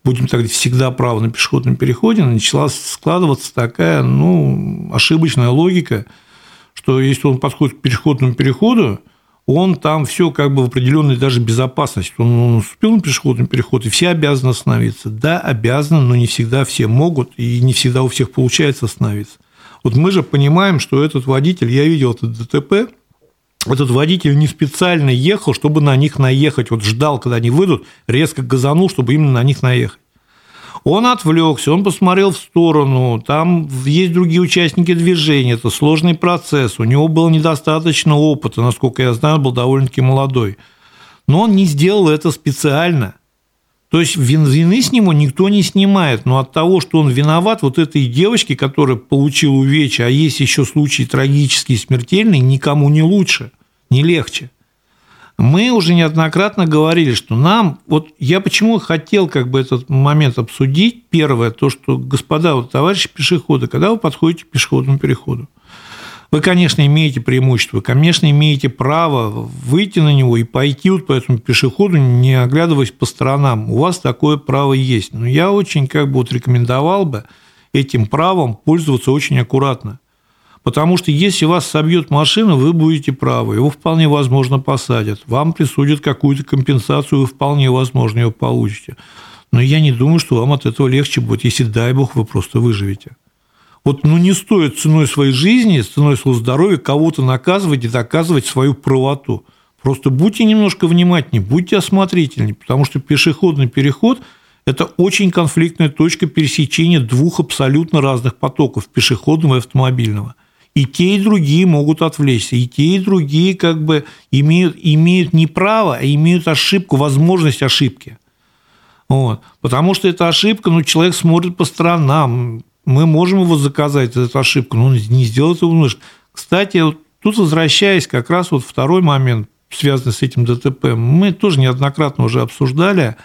будем так говорить, всегда право на пешеходном переходе, начала складываться такая, ну, ошибочная логика, что если он подходит к пешеходному переходу, он там все как бы в определенной даже безопасности. Он уступил на пешеходный переход, и все обязаны остановиться. Да, обязаны, но не всегда все могут, и не всегда у всех получается остановиться. Вот мы же понимаем, что этот водитель, я видел этот ДТП, этот водитель не специально ехал, чтобы на них наехать. Вот ждал, когда они выйдут, резко газанул, чтобы именно на них наехать. Он отвлекся, он посмотрел в сторону, там есть другие участники движения, это сложный процесс, у него было недостаточно опыта, насколько я знаю, он был довольно-таки молодой. Но он не сделал это специально. То есть вины с него никто не снимает, но от того, что он виноват, вот этой девочке, которая получила увечья, а есть еще случаи трагические, смертельные, никому не лучше, не легче. Мы уже неоднократно говорили, что нам, вот я почему хотел как бы этот момент обсудить. Первое, то, что, господа, вот, товарищи пешеходы, когда вы подходите к пешеходному переходу, вы, конечно, имеете преимущество, вы, конечно, имеете право выйти на него и пойти вот по этому пешеходу, не оглядываясь по сторонам. У вас такое право есть. Но я очень как бы вот рекомендовал бы этим правом пользоваться очень аккуратно. Потому что если вас собьет машина, вы будете правы, его вполне возможно посадят, вам присудят какую-то компенсацию, вы вполне возможно ее получите. Но я не думаю, что вам от этого легче будет, если, дай бог, вы просто выживете. Вот, ну, не стоит ценой своей жизни, ценой своего здоровья кого-то наказывать и доказывать свою правоту. Просто будьте немножко внимательнее, будьте осмотрительнее, потому что пешеходный переход – это очень конфликтная точка пересечения двух абсолютно разных потоков – пешеходного и автомобильного. И те, и другие могут отвлечься, и те, и другие как бы имеют, имеют не право, а имеют ошибку, возможность ошибки. Вот. Потому что эта ошибка, ну, человек смотрит по сторонам. Мы можем его заказать, эту ошибку, но он не сделает его нужно. Кстати, вот тут возвращаясь, как раз вот второй момент, связанный с этим ДТП, мы тоже неоднократно уже обсуждали,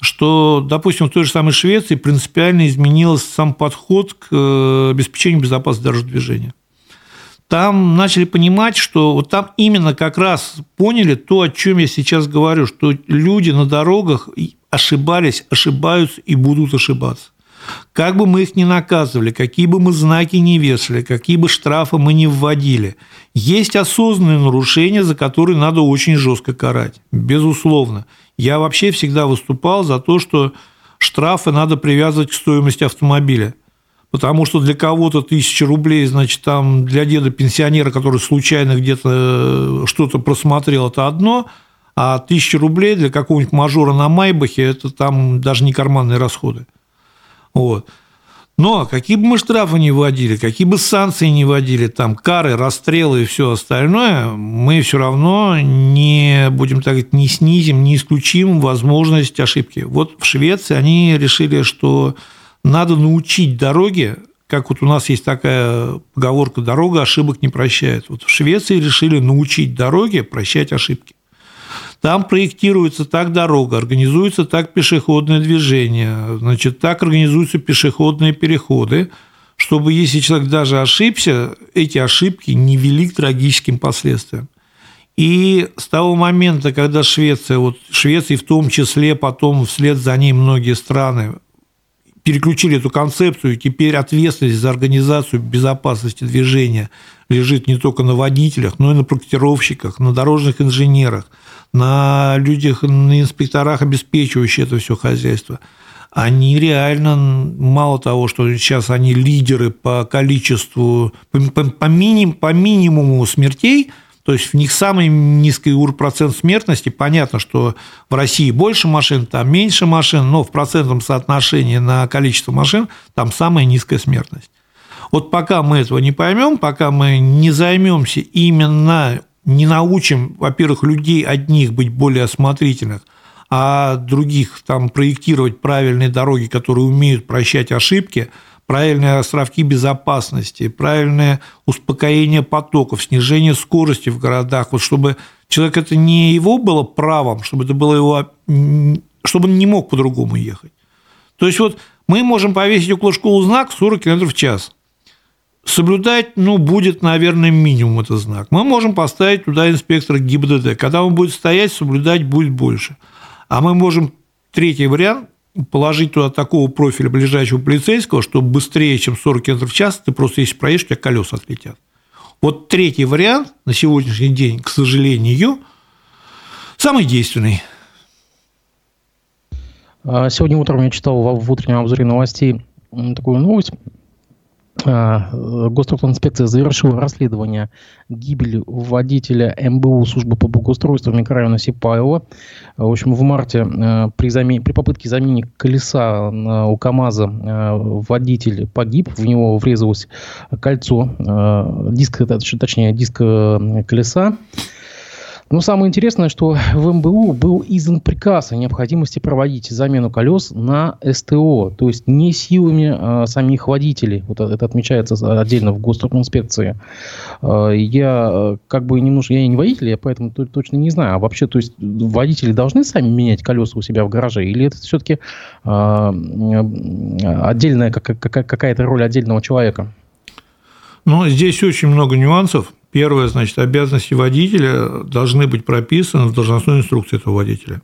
что, допустим, в той же самой Швеции принципиально изменился сам подход к обеспечению безопасности дорожного движения. Там начали понимать, что вот там именно как раз поняли то, о чем я сейчас говорю, что люди на дорогах ошибались, ошибаются и будут ошибаться. Как бы мы их ни наказывали, какие бы мы знаки ни вешали, какие бы штрафы мы ни вводили, есть осознанные нарушения, за которые надо очень жестко карать, безусловно. Я вообще всегда выступал за то, что штрафы надо привязывать к стоимости автомобиля, потому что для кого-то тысяча рублей, значит, там для деда-пенсионера, который случайно где-то что-то просмотрел, это одно, а тысяча рублей для какого-нибудь мажора на Майбахе – это там даже не карманные расходы. Вот. Но какие бы мы штрафы ни вводили, какие бы санкции ни вводили, там кары, расстрелы и все остальное, мы все равно не, будем так говорить, не снизим, не исключим возможность ошибки. Вот в Швеции они решили, что надо научить дороги, как вот у нас есть такая поговорка: дорога ошибок не прощает. Вот в Швеции решили научить дороги прощать ошибки. Там проектируется так дорога, организуется так пешеходное движение, значит, так организуются пешеходные переходы, чтобы, если человек даже ошибся, эти ошибки не вели к трагическим последствиям. И с того момента, когда Швеция, вот Швеция в том числе, потом вслед за ней многие страны переключили эту концепцию, и теперь ответственность за организацию безопасности движения лежит не только на водителях, но и на проектировщиках, на дорожных инженерах, на людях, на инспекторах, обеспечивающих это все хозяйство. Они реально, мало того, что сейчас они лидеры по количеству, по, по, миним, по минимуму смертей, то есть в них самый низкий уровень процент смертности. Понятно, что в России больше машин, там меньше машин, но в процентном соотношении на количество машин там самая низкая смертность. Вот пока мы этого не поймем, пока мы не займемся именно, не научим, во-первых, людей одних быть более осмотрительных, а других там проектировать правильные дороги, которые умеют прощать ошибки, правильные островки безопасности, правильное успокоение потоков, снижение скорости в городах, вот чтобы человек это не его было правом, чтобы это было его, чтобы он не мог по-другому ехать. То есть вот мы можем повесить около школы знак сорок километров в час. Соблюдать, ну, будет, наверное, минимум этот знак. Мы можем поставить туда инспектора ГИБДД. Когда он будет стоять, соблюдать будет больше. А мы можем, третий вариант, положить туда такого профиля ближайшего полицейского, что быстрее, чем сорок километров в час, ты просто, если проедешь, у тебя колеса отлетят. Вот третий вариант на сегодняшний день, к сожалению, самый действенный. Сегодня утром я читал в утреннем обзоре новостей такую новость. Госавтоинспекция завершила расследование гибели водителя эм бэ у службы по благоустройству микрорайона Сипайлово. В общем, в марте при, замене, при попытке замены колеса у КАМАЗа водитель погиб, в него врезалось кольцо, диск, точнее диск колеса. Но самое интересное, что в эм бэ у был издан приказ о необходимости проводить замену колес на эс тэ о, то есть не силами а, самих водителей. Вот это отмечается отдельно в госинспекции. А, я как бы немножко, я не водитель, я поэтому точно не знаю. А вообще, то есть водители должны сами менять колеса у себя в гараже, или это все-таки а, отдельная какая-то роль отдельного человека? Ну, здесь очень много нюансов. Первое, значит, обязанности водителя должны быть прописаны в должностной инструкции этого водителя.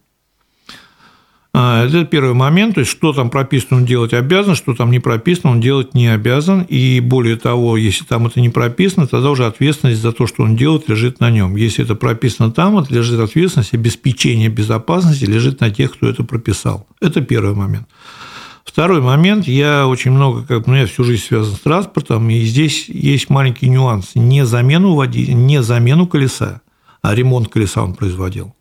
Это первый момент, то есть, что там прописано, он делать обязан, что там не прописано, он делать не обязан, и более того, если там это не прописано, тогда уже ответственность за то, что он делает, лежит на нем. Если это прописано там, это лежит ответственность, обеспечение безопасности лежит на тех, кто это прописал. Это первый момент. Второй момент, я очень много, как, ну, я всю жизнь связан с транспортом, и здесь есть маленький нюанс, не замену, води... не замену колеса, а ремонт колеса он производил.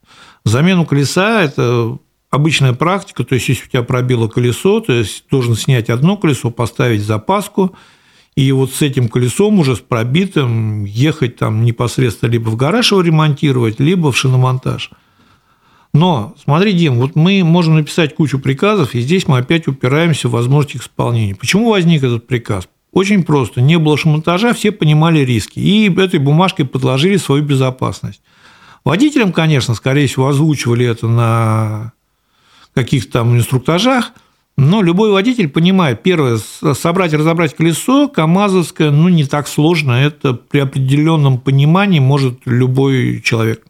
Замену колеса – это обычная практика, то есть, если у тебя пробило колесо, то есть, должен снять одно колесо, поставить запаску, и вот с этим колесом уже с пробитым ехать там непосредственно либо в гараж его ремонтировать, либо в шиномонтаж. Но, смотри, Дим, вот мы можем написать кучу приказов, и здесь мы опять упираемся в возможность их исполнения. Почему возник этот приказ? Очень просто. Не было шиномонтажа, все понимали риски, и этой бумажкой подложили свою безопасность. Водителям, конечно, скорее всего, озвучивали это на каких-то там инструктажах, но любой водитель понимает, первое, собрать и разобрать колесо камазовское, ну, не так сложно, это при определенном понимании может любой человек.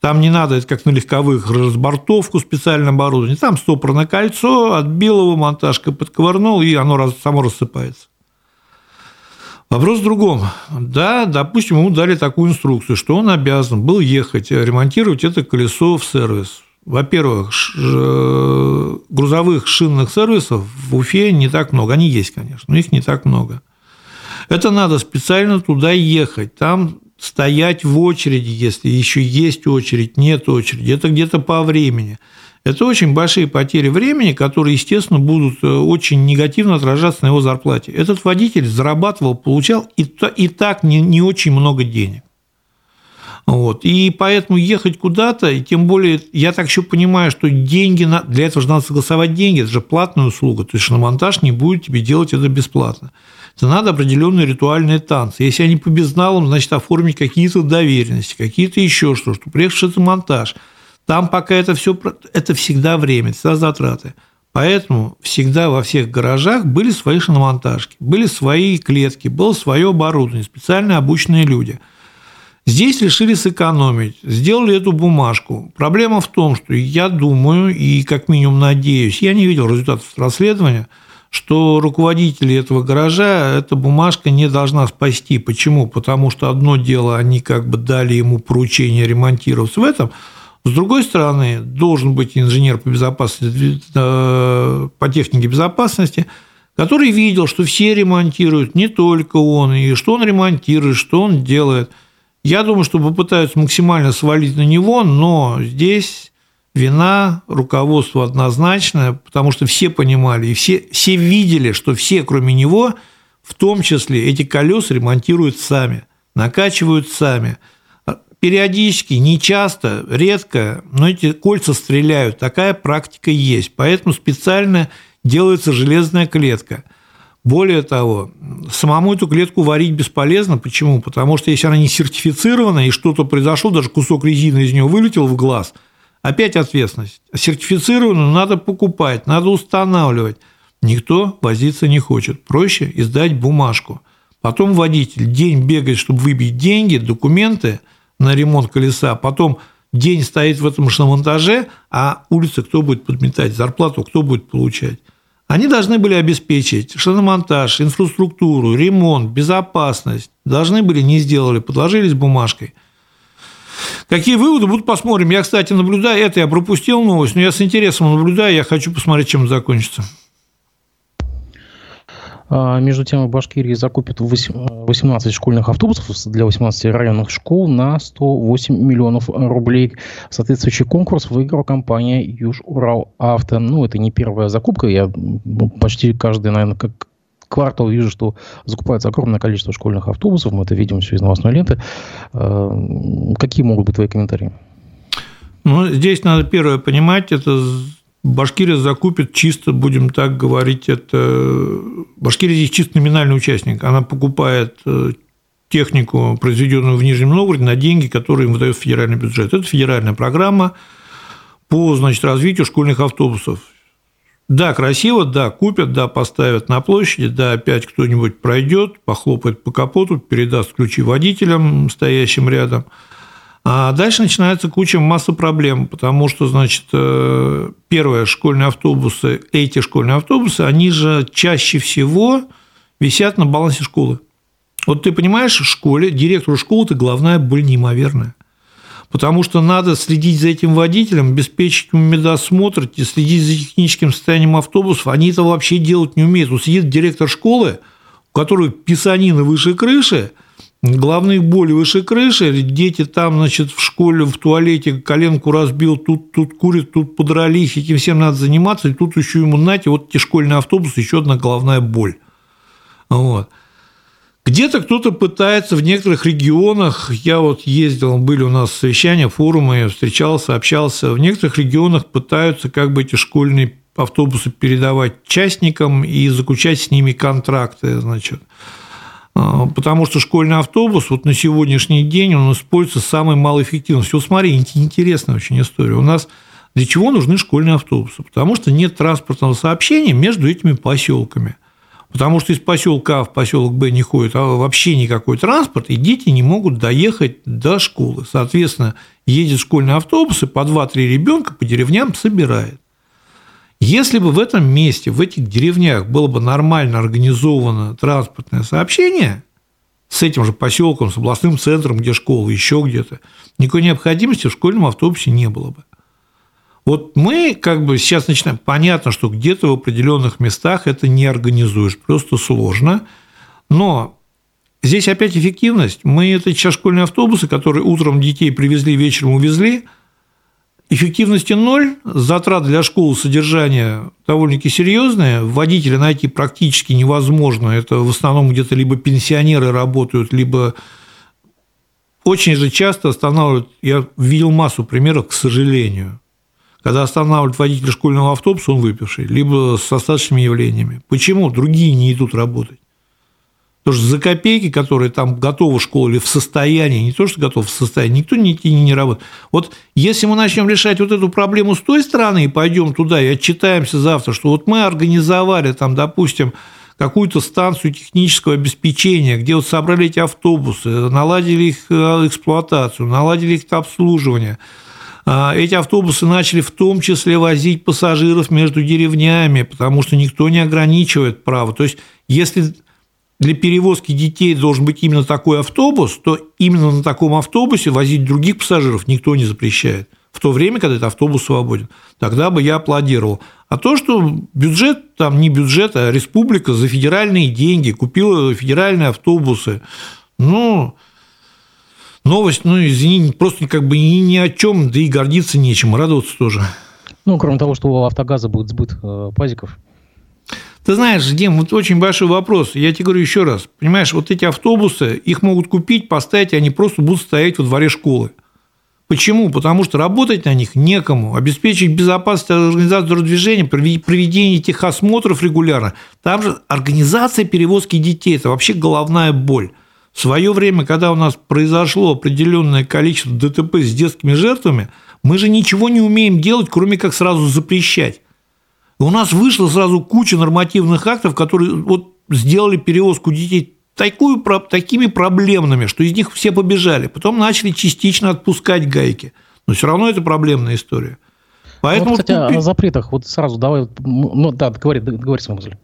Там не надо, это как на легковых, разбортовку специально оборудование. Там стопорное кольцо, отбил его, монтажка подковырнул, и оно само рассыпается. Вопрос в другом. Да, допустим, ему дали такую инструкцию, что он обязан был ехать, ремонтировать это колесо в сервис. Во-первых, грузовых шинных сервисов в Уфе не так много. Они есть, конечно, но их не так много. Это надо специально туда ехать, там... стоять в очереди, если еще есть очередь, нет очереди, это где-то по времени. Это очень большие потери времени, которые, естественно, будут очень негативно отражаться на его зарплате. Этот водитель зарабатывал, получал и, и так не, не очень много денег. Вот. И поэтому ехать куда-то, и тем более, я так еще понимаю, что деньги, на... для этого же надо согласовать деньги, это же платная услуга, то есть шиномонтаж не будет тебе делать это бесплатно. Это надо определенные ритуальные танцы. Если они по безналам, значит, оформить какие-то доверенности, какие-то еще что-то, что приехавший это монтаж. Там пока это все, это всегда время, всегда затраты. Поэтому всегда во всех гаражах были свои шиномонтажки, были свои клетки, было свое оборудование, специально обученные люди. Здесь решили сэкономить, сделали эту бумажку. Проблема в том, что я думаю, и как минимум надеюсь, я не видел результатов расследования, что руководители этого гаража эта бумажка не должна спасти. Почему? Потому что одно дело, они как бы дали ему поручение ремонтироваться в этом. С другой стороны, должен быть инженер по безопасности, по технике безопасности, который видел, что все ремонтируют, не только он, и что он ремонтирует, что он делает. Я думаю, что попытаются максимально свалить на него, но здесь вина руководства однозначная, потому что все понимали, и все, все видели, что все, кроме него, в том числе эти колеса ремонтируют сами, накачивают сами. Периодически, нечасто, редко, но эти кольца стреляют. Такая практика есть, поэтому специально делается железная клетка. Более того, самому эту клетку варить бесполезно. Почему? Потому что если она не сертифицирована, и что-то произошло, даже кусок резины из нее вылетел в глаз, опять ответственность. Сертифицированную надо покупать, надо устанавливать. Никто возиться не хочет. Проще издать бумажку. Потом водитель день бегает, чтобы выбить деньги, документы на ремонт колеса, потом день стоит в этом машиномонтаже, а улицы кто будет подметать, зарплату кто будет получать. Они должны были обеспечить шиномонтаж, инфраструктуру, ремонт, безопасность. Должны были, не сделали, подложились бумажкой. Какие выводы будут, посмотрим. Я, кстати, наблюдаю, это я пропустил новость, но я с интересом наблюдаю, я хочу посмотреть, чем это закончится. Между тем, в Башкирии закупят восемнадцать школьных автобусов для восемнадцати районных школ на сто восемь миллионов рублей. Соответствующий конкурс выиграла компания Южуралавто. Ну, это не первая закупка. Я почти каждый, наверное, как квартал вижу, что закупается огромное количество школьных автобусов. Мы это видим все из новостной ленты. Какие могут быть твои комментарии? Ну, здесь надо первое понимать, это... Башкирия закупит чисто, будем так говорить, это Башкирия здесь чисто номинальный участник. Она покупает технику, произведенную в Нижнем Новгороде, на деньги, которые им выдает федеральный бюджет. Это федеральная программа по, значит, развитию школьных автобусов. Да, красиво, да, купят, да, поставят на площади, да, опять кто-нибудь пройдет, похлопает по капоту, передаст ключи водителям, стоящим рядом. А дальше начинается куча, масса проблем, потому что, значит, первое, школьные автобусы, эти школьные автобусы, они же чаще всего висят на балансе школы. Вот ты понимаешь, в школе, директору школы-то головная боль неимоверная, потому что надо следить за этим водителем, обеспечить ему медосмотр, следить за техническим состоянием автобусов, они этого вообще делать не умеют. Вот сидит директор школы, у которого писанина выше крыши, главные боли выше крыши, дети там, значит, в школе, в туалете коленку разбил, тут, тут курят, тут подрались, этим всем надо заниматься, и тут еще ему, знаете, вот эти школьные автобусы, еще одна головная боль. Вот. Где-то кто-то пытается в некоторых регионах, я вот ездил, были у нас совещания, форумы, я встречался, общался, в некоторых регионах пытаются как бы эти школьные автобусы передавать частникам и заключать с ними контракты, значит. Потому что школьный автобус вот на сегодняшний день он используется с самой малоэффективностью. Вот смотри, интересная очень история. У нас для чего нужны школьные автобусы? Потому что нет транспортного сообщения между этими поселками. Потому что из поселка А в поселок Б не ходит вообще никакой транспорт, и дети не могут доехать до школы. Соответственно, едет школьный автобус и по два-три ребенка по деревням собирает. Если бы в этом месте, в этих деревнях было бы нормально организовано транспортное сообщение с этим же поселком, с областным центром, где школа, еще где-то, никакой необходимости в школьном автобусе не было бы. Вот мы как бы сейчас начинаем. Понятно, что где-то в определенных местах это не организуешь, просто сложно. Но здесь опять эффективность. Мы это сейчас школьные автобусы, которые утром детей привезли, вечером увезли. Эффективности ноль, затрат для школы содержания довольно-таки серьезные, водителя найти практически невозможно, это в основном где-то либо пенсионеры работают, либо очень же часто останавливают, я видел массу примеров, к сожалению, когда останавливают водителя школьного автобуса, он выпивший, либо с остаточными явлениями. Почему? Другие не идут работать. Потому что за копейки, которые там готовы в школе или в состоянии, не то, что готовы в состоянии, никто не, не, не работает. Вот если мы начнем решать вот эту проблему с той стороны и пойдем туда и отчитаемся завтра, что вот мы организовали там, допустим, какую-то станцию технического обеспечения, где вот собрали эти автобусы, наладили их эксплуатацию, наладили их обслуживание, Эти автобусы начали в том числе возить пассажиров между деревнями, потому что никто не ограничивает право. То есть, если для перевозки детей должен быть именно такой автобус, то именно на таком автобусе возить других пассажиров никто не запрещает, в то время, когда этот автобус свободен. Тогда бы я аплодировал. А то, что бюджет, там не бюджет, а республика за федеральные деньги купила федеральные автобусы, ну, новость, ну, извини, просто как бы и ни о чем, да и гордиться нечем, радоваться тоже. Ну, кроме того, что у «Автогаза» будет сбыт пазиков. Ты знаешь, Дим, вот очень большой вопрос. Я тебе говорю еще раз. Понимаешь, вот эти автобусы, их могут купить, поставить, и они просто будут стоять во дворе школы. Почему? Потому что работать на них некому. Обеспечить безопасность организации дорожного движения, проведение техосмотров регулярно. Там же организация перевозки детей – это вообще головная боль. В свое время, когда у нас произошло определенное количество ДТП с детскими жертвами, мы же ничего не умеем делать, кроме как сразу запрещать. У нас вышла сразу куча нормативных актов, которые вот сделали перевозку детей Такую, такими проблемными, что из них все побежали. Потом начали частично отпускать гайки. Но все равно это проблемная история. Поэтому вот, кстати, купить... о запретах. Вот сразу давай... Ну, да, договори, договори свою мысль.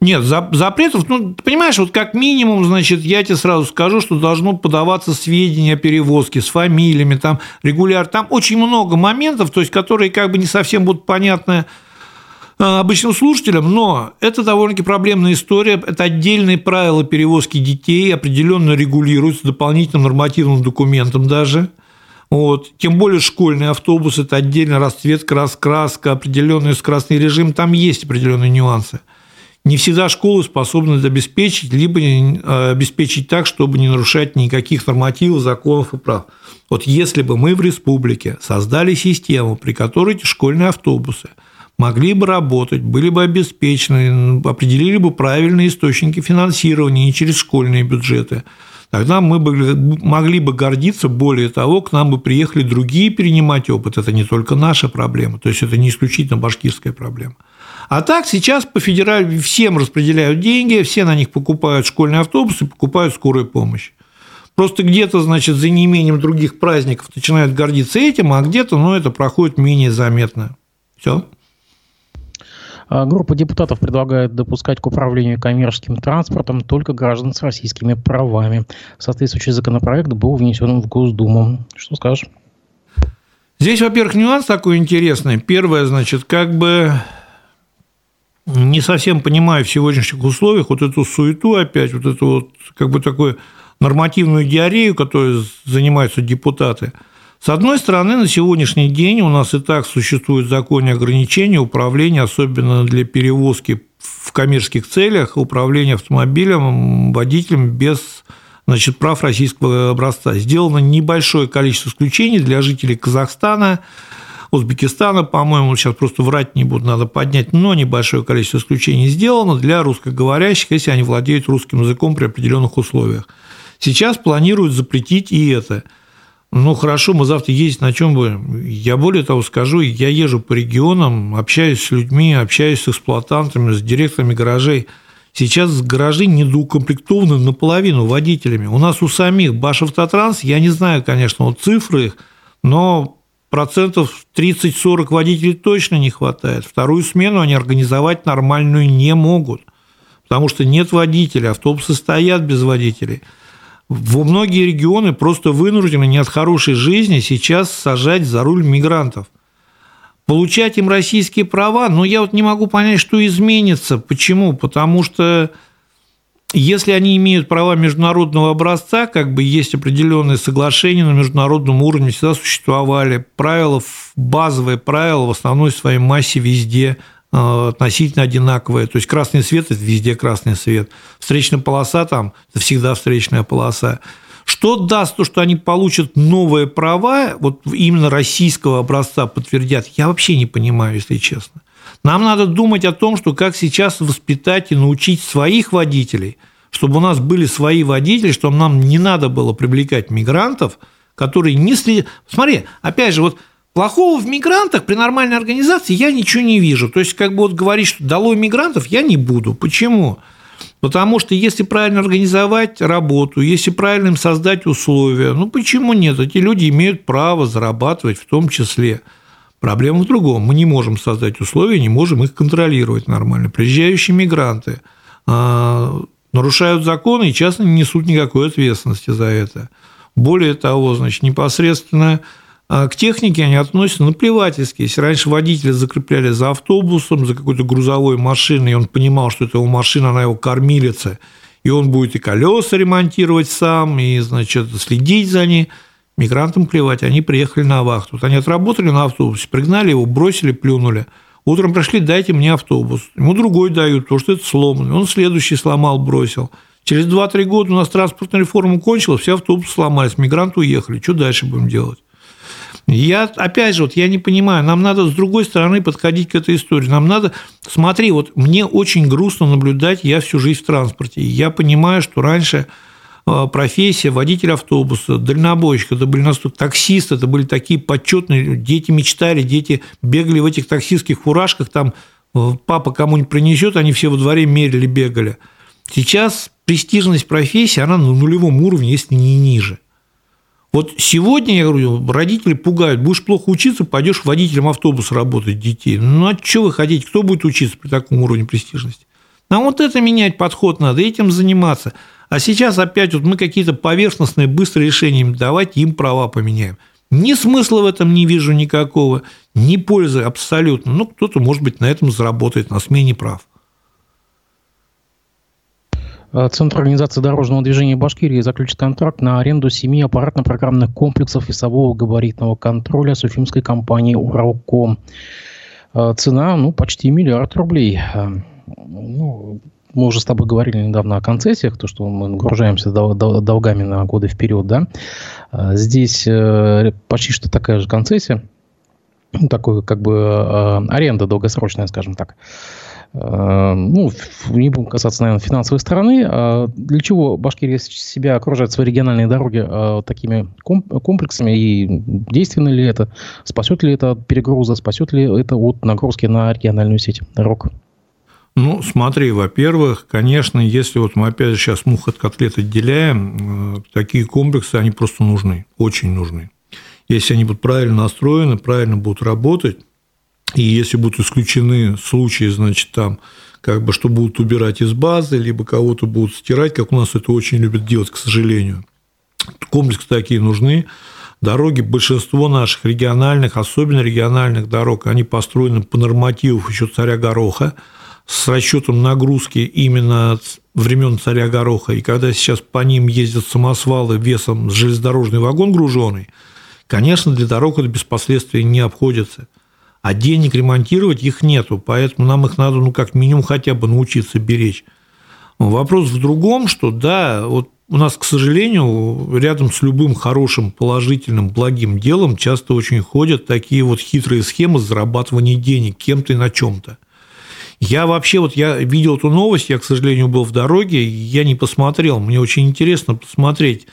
Нет, за, запретов... Ну, ты понимаешь, вот как минимум, значит, я тебе сразу скажу, что должно подаваться сведения о перевозке с фамилиями, там, регулярно. Там очень много моментов, то есть, которые как бы не совсем будут понятны обычным слушателям, но это довольно-таки проблемная история, это отдельные правила перевозки детей, определенно регулируются дополнительным нормативным документом даже, вот. Тем более школьный автобус – это отдельная расцветка, раскраска, определенный скоростный режим, там есть определенные нюансы. Не всегда школы способны обеспечить, либо обеспечить так, чтобы не нарушать никаких нормативов, законов и прав. Вот если бы мы в республике создали систему, при которой эти школьные автобусы могли бы работать, были бы обеспечены, определили бы правильные источники финансирования и через школьные бюджеты. Тогда мы бы могли бы гордиться, более того, к нам бы приехали другие перенимать опыт. Это не только наша проблема, то есть это не исключительно башкирская проблема. А так сейчас по федераль... всем распределяют деньги, все на них покупают школьные автобусы, покупают скорую помощь. Просто где-то, значит, за неимением других праздников начинают гордиться этим, а где-то, ну, это проходит менее заметно. Все. Группа депутатов предлагает допускать к управлению коммерческим транспортом только граждан с российскими правами. Соответствующий законопроект был внесен в Госдуму. Что скажешь? Здесь, во-первых, нюанс такой интересный. Первое, значит, как бы не совсем понимаю в сегодняшних условиях вот эту суету опять, вот эту вот как бы такую нормативную диарею, которой занимаются депутаты. С одной стороны, на сегодняшний день у нас и так существует в законе ограничения управления, особенно для перевозки в коммерческих целях, управления автомобилем водителем без, значит, прав российского образца. Сделано небольшое количество исключений для жителей Казахстана, Узбекистана, по-моему, сейчас просто врать не буду, надо поднять, но небольшое количество исключений сделано для русскоговорящих, если они владеют русским языком при определенных условиях. Сейчас планируют запретить и это. Ну, хорошо, мы завтра ездить на чем будем? Я более того скажу, я езжу по регионам, общаюсь с людьми, общаюсь с эксплуатантами, с директорами гаражей. Сейчас гаражи недоукомплектованы наполовину водителями. У нас у самих Башавтотранс, я не знаю, конечно, вот цифры их, но процентов тридцать-сорок водителей точно не хватает. Вторую смену они организовать нормальную не могут, потому что нет водителя, автобусы стоят без водителей. Во многие регионы просто вынуждены не от хорошей жизни сейчас сажать за руль мигрантов. Получать им российские права, но я вот не могу понять, что изменится. Почему? Потому что если они имеют права международного образца, как бы есть определенные соглашения на международном уровне, всегда существовали, правила, базовые правила в основной своей массе везде относительно одинаковые, то есть красный свет – это везде красный свет, встречная полоса там – это всегда встречная полоса. Что даст то, что они получат новые права, вот именно российского образца подтвердят, я вообще не понимаю, если честно. Нам надо думать о том, что как сейчас воспитать и научить своих водителей, чтобы у нас были свои водители, чтобы нам не надо было привлекать мигрантов, которые не следят. Смотри, опять же, вот плохого в мигрантах при нормальной организации я ничего не вижу. То есть, как бы вот говорить, что долой мигрантов я не буду. Почему? Потому что если правильно организовать работу, если правильно им создать условия, ну почему нет? Эти люди имеют право зарабатывать в том числе. Проблема в другом. Мы не можем создать условия, не можем их контролировать нормально. Приезжающие мигранты нарушают законы и, часто, не несут никакой ответственности за это. Более того, значит, непосредственно к технике они относятся наплевательски. Если раньше водителя закрепляли за автобусом, за какой-то грузовой машиной, и он понимал, что это его машина, она его кормилица, и он будет и колеса ремонтировать сам, и, значит, следить за ней, мигрантам плевать, они приехали на вахту. Вот они отработали на автобусе, пригнали его, бросили, плюнули. Утром пришли, дайте мне автобус. Ему другой дают, потому что это сломанный. Он следующий сломал, бросил. Через два-три года у нас транспортная реформа кончилась, все автобусы сломались, мигранты уехали. Что дальше будем делать? Я, опять же, вот я не понимаю, нам надо с другой стороны подходить к этой истории. Нам надо... Смотри, вот мне очень грустно наблюдать, я всю жизнь в транспорте. Я понимаю, что раньше профессия водителя автобуса, дальнобойщика, это были настолько таксисты, это были такие почетные, дети мечтали, дети бегали в этих таксистских фуражках, там папа кому-нибудь принесет, они все во дворе мерили, бегали. Сейчас престижность профессии, она на нулевом уровне, если не ниже. Вот сегодня, я говорю, родители пугают, будешь плохо учиться, пойдешь водителем автобуса работать детей. Ну, а что вы хотите? Кто будет учиться при таком уровне престижности? Нам вот это менять подход надо, этим заниматься. А сейчас опять вот мы какие-то поверхностные, быстрые решения, давайте им права поменяем. Ни смысла в этом не вижу никакого, ни пользы абсолютно. Ну, кто-то, может быть, на этом заработает, на смене прав. Центр организации дорожного движения Башкирии заключит контракт на аренду семи аппаратно-программных комплексов весового габаритного контроля с уфимской компанией «Уралком». Цена, ну, почти миллиард рублей. Ну, мы уже с тобой говорили недавно о концессиях, то, что мы нагружаемся долгами на годы вперед, да. Здесь почти что такая же концессия, ну, такой, как бы, аренда долгосрочная, скажем так. Ну, не будем касаться, наверное, финансовой стороны. Для чего Башкирия себя окружает, свои региональные дороги, такими комплексами? И действенно ли это? Спасет ли это от перегруза? Спасет ли это от нагрузки на региональную сеть дорог? Ну, смотри, во-первых, конечно, если вот мы опять же сейчас мух от котлет отделяем, такие комплексы, они просто нужны, очень нужны. Если они будут правильно настроены, правильно будут работать, и если будут исключены случаи, значит, там, как бы, что будут убирать из базы, либо кого-то будут стирать, как у нас это очень любят делать, к сожалению. Комплексы такие нужны. Дороги, большинство наших региональных, особенно региональных дорог, они построены по нормативам еще царя Гороха, с расчетом нагрузки именно времен царя Гороха. И когда сейчас по ним ездят самосвалы весом железнодорожный вагон груженный, конечно, для дорог это без последствий не обходится. А денег ремонтировать их нету, поэтому нам их надо, ну, как минимум, хотя бы научиться беречь. Вопрос в другом, что, да, вот у нас, к сожалению, рядом с любым хорошим, положительным, благим делом часто очень ходят такие вот хитрые схемы зарабатывания денег кем-то и на чем-то. Я вообще, вот я видел эту новость, я, к сожалению, был в дороге, я не посмотрел, мне очень интересно посмотреть.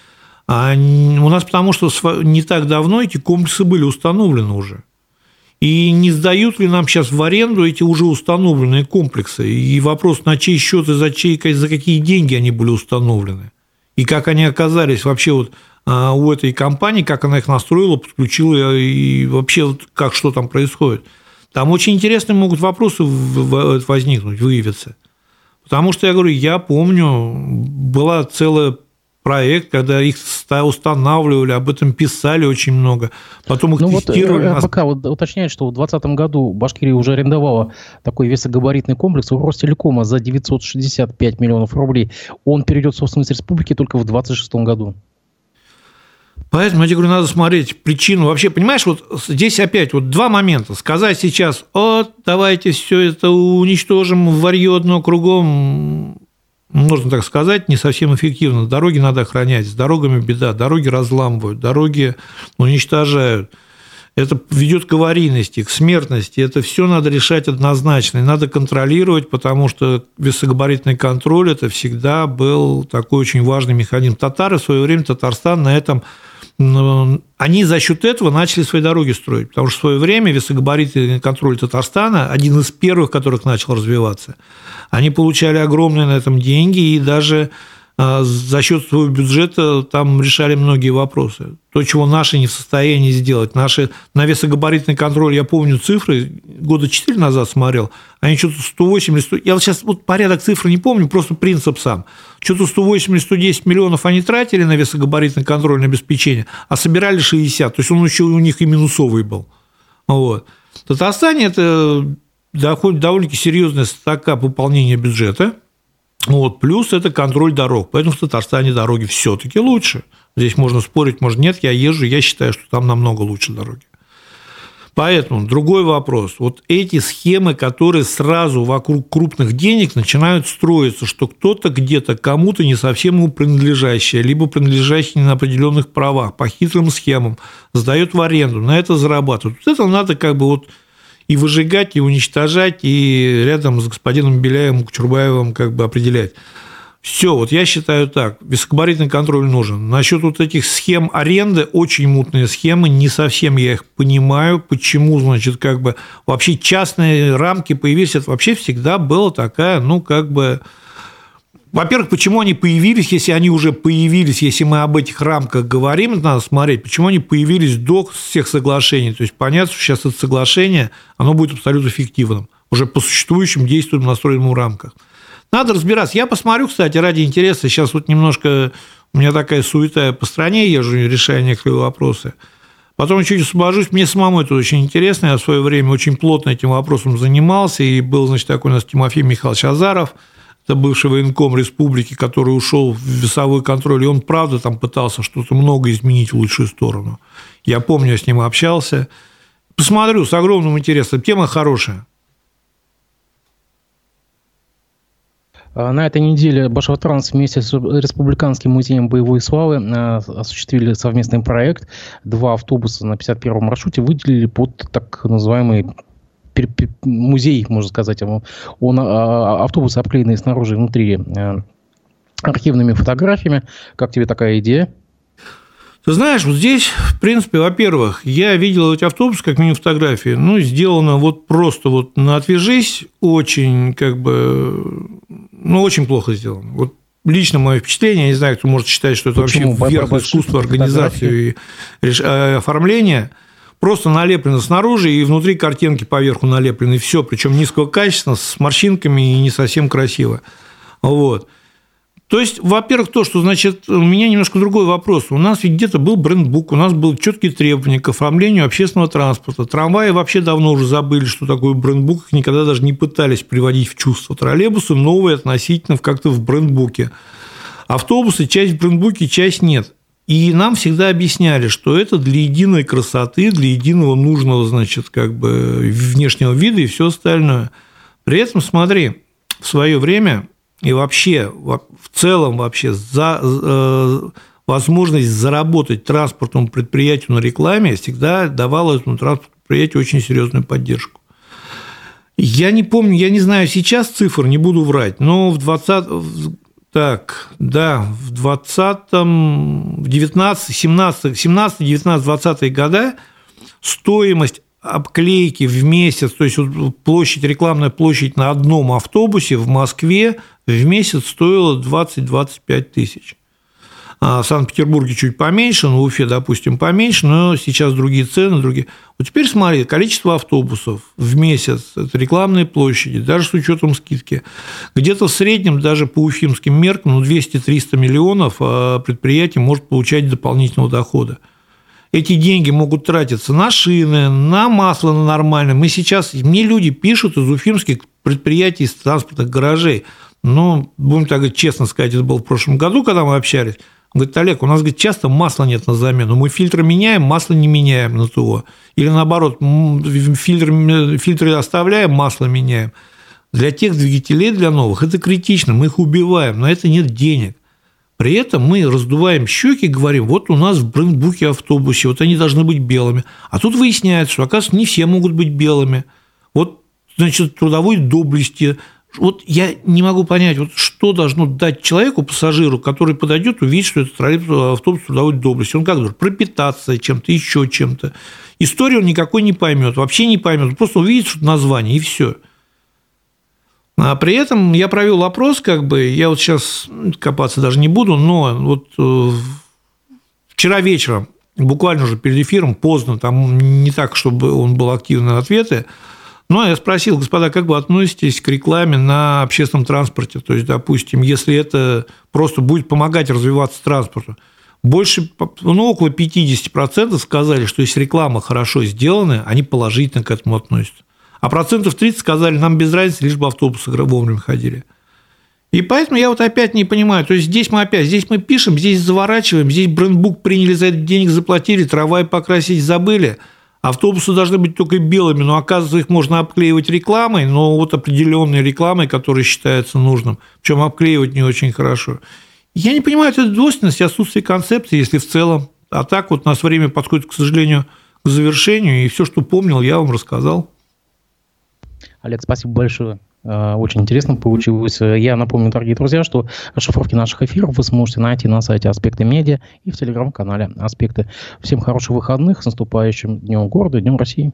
А у нас потому что не так давно эти комплексы были установлены уже. И не сдают ли нам сейчас в аренду эти уже установленные комплексы? И вопрос, на чей счет и за, чей, за какие деньги они были установлены? И как они оказались вообще вот у этой компании, как она их настроила, подключила, и вообще вот как, что там происходит? Там очень интересные могут вопросы возникнуть, выявиться. Потому что, я говорю, я помню, была целая... проект, когда их устанавливали, об этом писали очень много, потом их ну тестировали. Вот РБК вот уточняет, что в двадцатом году Башкирия уже арендовала такой весогабаритный комплекс у Ростелекома за девятьсот шестьдесят пять миллионов рублей. Он перейдет в собственность республики только в двадцать шестом году. Поэтому, я тебе говорю, надо смотреть причину. Вообще, понимаешь, вот здесь опять вот два момента. Сказать сейчас, вот, давайте все это уничтожим, варьё дно кругом... Можно так сказать, не совсем эффективно. Дороги надо охранять, с дорогами беда, дороги разламывают, дороги уничтожают. это ведет к аварийности, к смертности. Это все надо решать однозначно, и надо контролировать, потому что высокогабаритный контроль – это всегда был такой очень важный механизм. Татары в свое время, Татарстан на этом… Они за счет этого начали свои дороги строить, потому что в свое время высокогабаритный контроль Татарстана, один из первых, которых начал развиваться, они получали огромные на этом деньги, и даже за счет своего бюджета там решали многие вопросы. То, чего наши не в состоянии сделать. Наши на весогабаритный контроль, я помню цифры, года четыре назад смотрел, они что-то сто восемьдесят, я сейчас вот порядок цифр не помню, просто принцип сам. Что-то сто восемьдесят - сто десять миллионов они тратили на весогабаритный контроль, на обеспечение, а собирали шестьдесят, то есть он еще у них и минусовый был. Вот. В Татарстане это довольно-таки серьезная статья пополнения бюджета. Вот, плюс это контроль дорог, поэтому в Татарстане дороги все-таки лучше. Здесь можно спорить, может нет, я езжу, я считаю, что там намного лучше дороги. Поэтому другой вопрос. Вот эти схемы, которые сразу вокруг крупных денег начинают строиться, что кто-то где-то кому-то не совсем ему принадлежащее, либо принадлежащее на определенных правах, по хитрым схемам, сдает в аренду, на это зарабатывают. Вот это надо как бы вот и выжигать, и уничтожать, и рядом с господином Беляевым, Кучербаевым как бы определять. Все, вот я считаю так, высокогабаритный контроль нужен. Насчет вот этих схем аренды, очень мутные схемы, не совсем я их понимаю, почему, значит, как бы вообще частные рамки появились, это вообще всегда была такая, ну, как бы… Во-первых, почему они появились, если они уже появились, если мы об этих рамках говорим, надо смотреть, почему они появились до всех соглашений. То есть понятно, что сейчас это соглашение, оно будет абсолютно фиктивным, уже по существующим действиям, настроенным в рамках. Надо разбираться. Я посмотрю, кстати, ради интереса, сейчас вот немножко у меня такая суета, я по стране езжу, решая некоторые вопросы. Потом чуть освобожусь, мне самому это очень интересно, я в свое время очень плотно этим вопросом занимался, и был, значит, такой у нас Тимофей Михайлович Азаров, это бывший военком республики, который ушел в весовой контроль, и он, правда, там пытался что-то много изменить в лучшую сторону. Я помню, я с ним общался. Посмотрю с огромным интересом. Тема хорошая. На этой неделе Башавтотранс вместе с Республиканским музеем боевой славы осуществили совместный проект. Два автобуса на пятьдесят первом маршруте выделили под так называемый музей, можно сказать, он, он, автобусы обклеенные снаружи и внутри архивными фотографиями. Как тебе такая идея? Ты знаешь, вот здесь, в принципе, во-первых, я видел эти автобусы, как минимум фотографии, ну, сделано вот просто вот на отвяжись, очень, как бы, ну, очень плохо сделано. Вот лично мое впечатление, я не знаю, кто может считать, что это почему? Вообще верх искусства, организации и оформления. Просто налеплено снаружи, и внутри картинки поверху налеплены, все, причем низкого качества, с морщинками и не совсем красиво. Вот. То есть, во-первых, то, что, значит, у меня немножко другой вопрос. У нас ведь где-то был брендбук, у нас были четкие требования к оформлению общественного транспорта. Трамваи вообще давно уже забыли, что такое брендбук, их никогда даже не пытались приводить в чувство. Троллейбусы новые относительно как-то в брендбуке. Автобусы часть в брендбуке, часть нет. И нам всегда объясняли, что это для единой красоты, для единого нужного, значит, как бы внешнего вида и все остальное. При этом, смотри, в свое время и вообще, в целом вообще за, э, возможность заработать транспортному предприятию на рекламе всегда давала этому транспортному предприятию очень серьезную поддержку. Я не помню, я не знаю сейчас цифр, не буду врать, но в двадцатом... Так, да, в двадцатом, в девятнадцатом, семнадцатом, семнадцатом, девятнадцатом, двадцатые года стоимость обклейки в месяц, то есть площадь, рекламная площадь на одном автобусе в Москве в месяц стоила двадцать - двадцать пять тысяч. В Санкт-Петербурге чуть поменьше, ну, в Уфе, допустим, поменьше, но сейчас другие цены, другие. Вот теперь смотри, количество автобусов в месяц, это рекламные площади, даже с учетом скидки, где-то в среднем, даже по уфимским меркам, ну, двести - триста миллионов предприятий может получать дополнительного дохода. Эти деньги могут тратиться на шины, на масло на нормальное. Мы сейчас, мне люди пишут из уфимских предприятий, из транспортных гаражей, но, будем так честно сказать, это было в прошлом году, когда мы общались. Он говорит, Олег, у нас, говорит, часто масла нет на замену, мы фильтры меняем, масло не меняем на ТО, или наоборот, фильтры, фильтры оставляем, масло меняем. Для тех двигателей, для новых, это критично, мы их убиваем, на это нет денег. При этом мы раздуваем щеки и говорим, вот у нас в брендбуке автобусе, вот они должны быть белыми. А тут выясняется, что, оказывается, не все могут быть белыми. Вот, значит, трудовой доблести. Вот я не могу понять, вот что должно дать человеку, пассажиру, который подойдет, увидит, что это троллейбус, автобус трудовой доблести. Он как должен пропитаться чем-то, еще чем-то. Историю он никакой не поймет, вообще не поймет. Просто увидит что-то название, и все. А при этом я провел опрос, как бы, я вот сейчас копаться даже не буду, но вот вчера вечером, буквально уже перед эфиром, поздно, там не так, чтобы он был активен на ответы, но я спросил, господа, как вы относитесь к рекламе на общественном транспорте? То есть, допустим, если это просто будет помогать развиваться транспорту. Больше, ну, около пятьдесят процентов сказали, что если реклама хорошо сделана, они положительно к этому относятся. А процентов тридцать сказали, нам без разницы, лишь бы автобусы вовремя ходили. И поэтому я вот опять не понимаю. То есть, здесь мы опять, здесь мы пишем, здесь заворачиваем, здесь брендбук приняли, за это денег заплатили, трамвай покрасить забыли. Автобусы должны быть только белыми, но, оказывается, их можно обклеивать рекламой, но вот определенной рекламой, которая считается нужным. Причем обклеивать не очень хорошо. Я не понимаю эту двойственность, отсутствие концепции, если в целом. А так вот у нас время подходит, к сожалению, к завершению, и все, что помнил, я вам рассказал. Олег, спасибо большое. Очень интересно получилось. Я напомню, дорогие друзья, что расшифровки наших эфиров вы сможете найти на сайте «Аспекты Медиа» и в телеграм-канале «Аспекты». Всем хороших выходных, с наступающим Днем города, Днем России.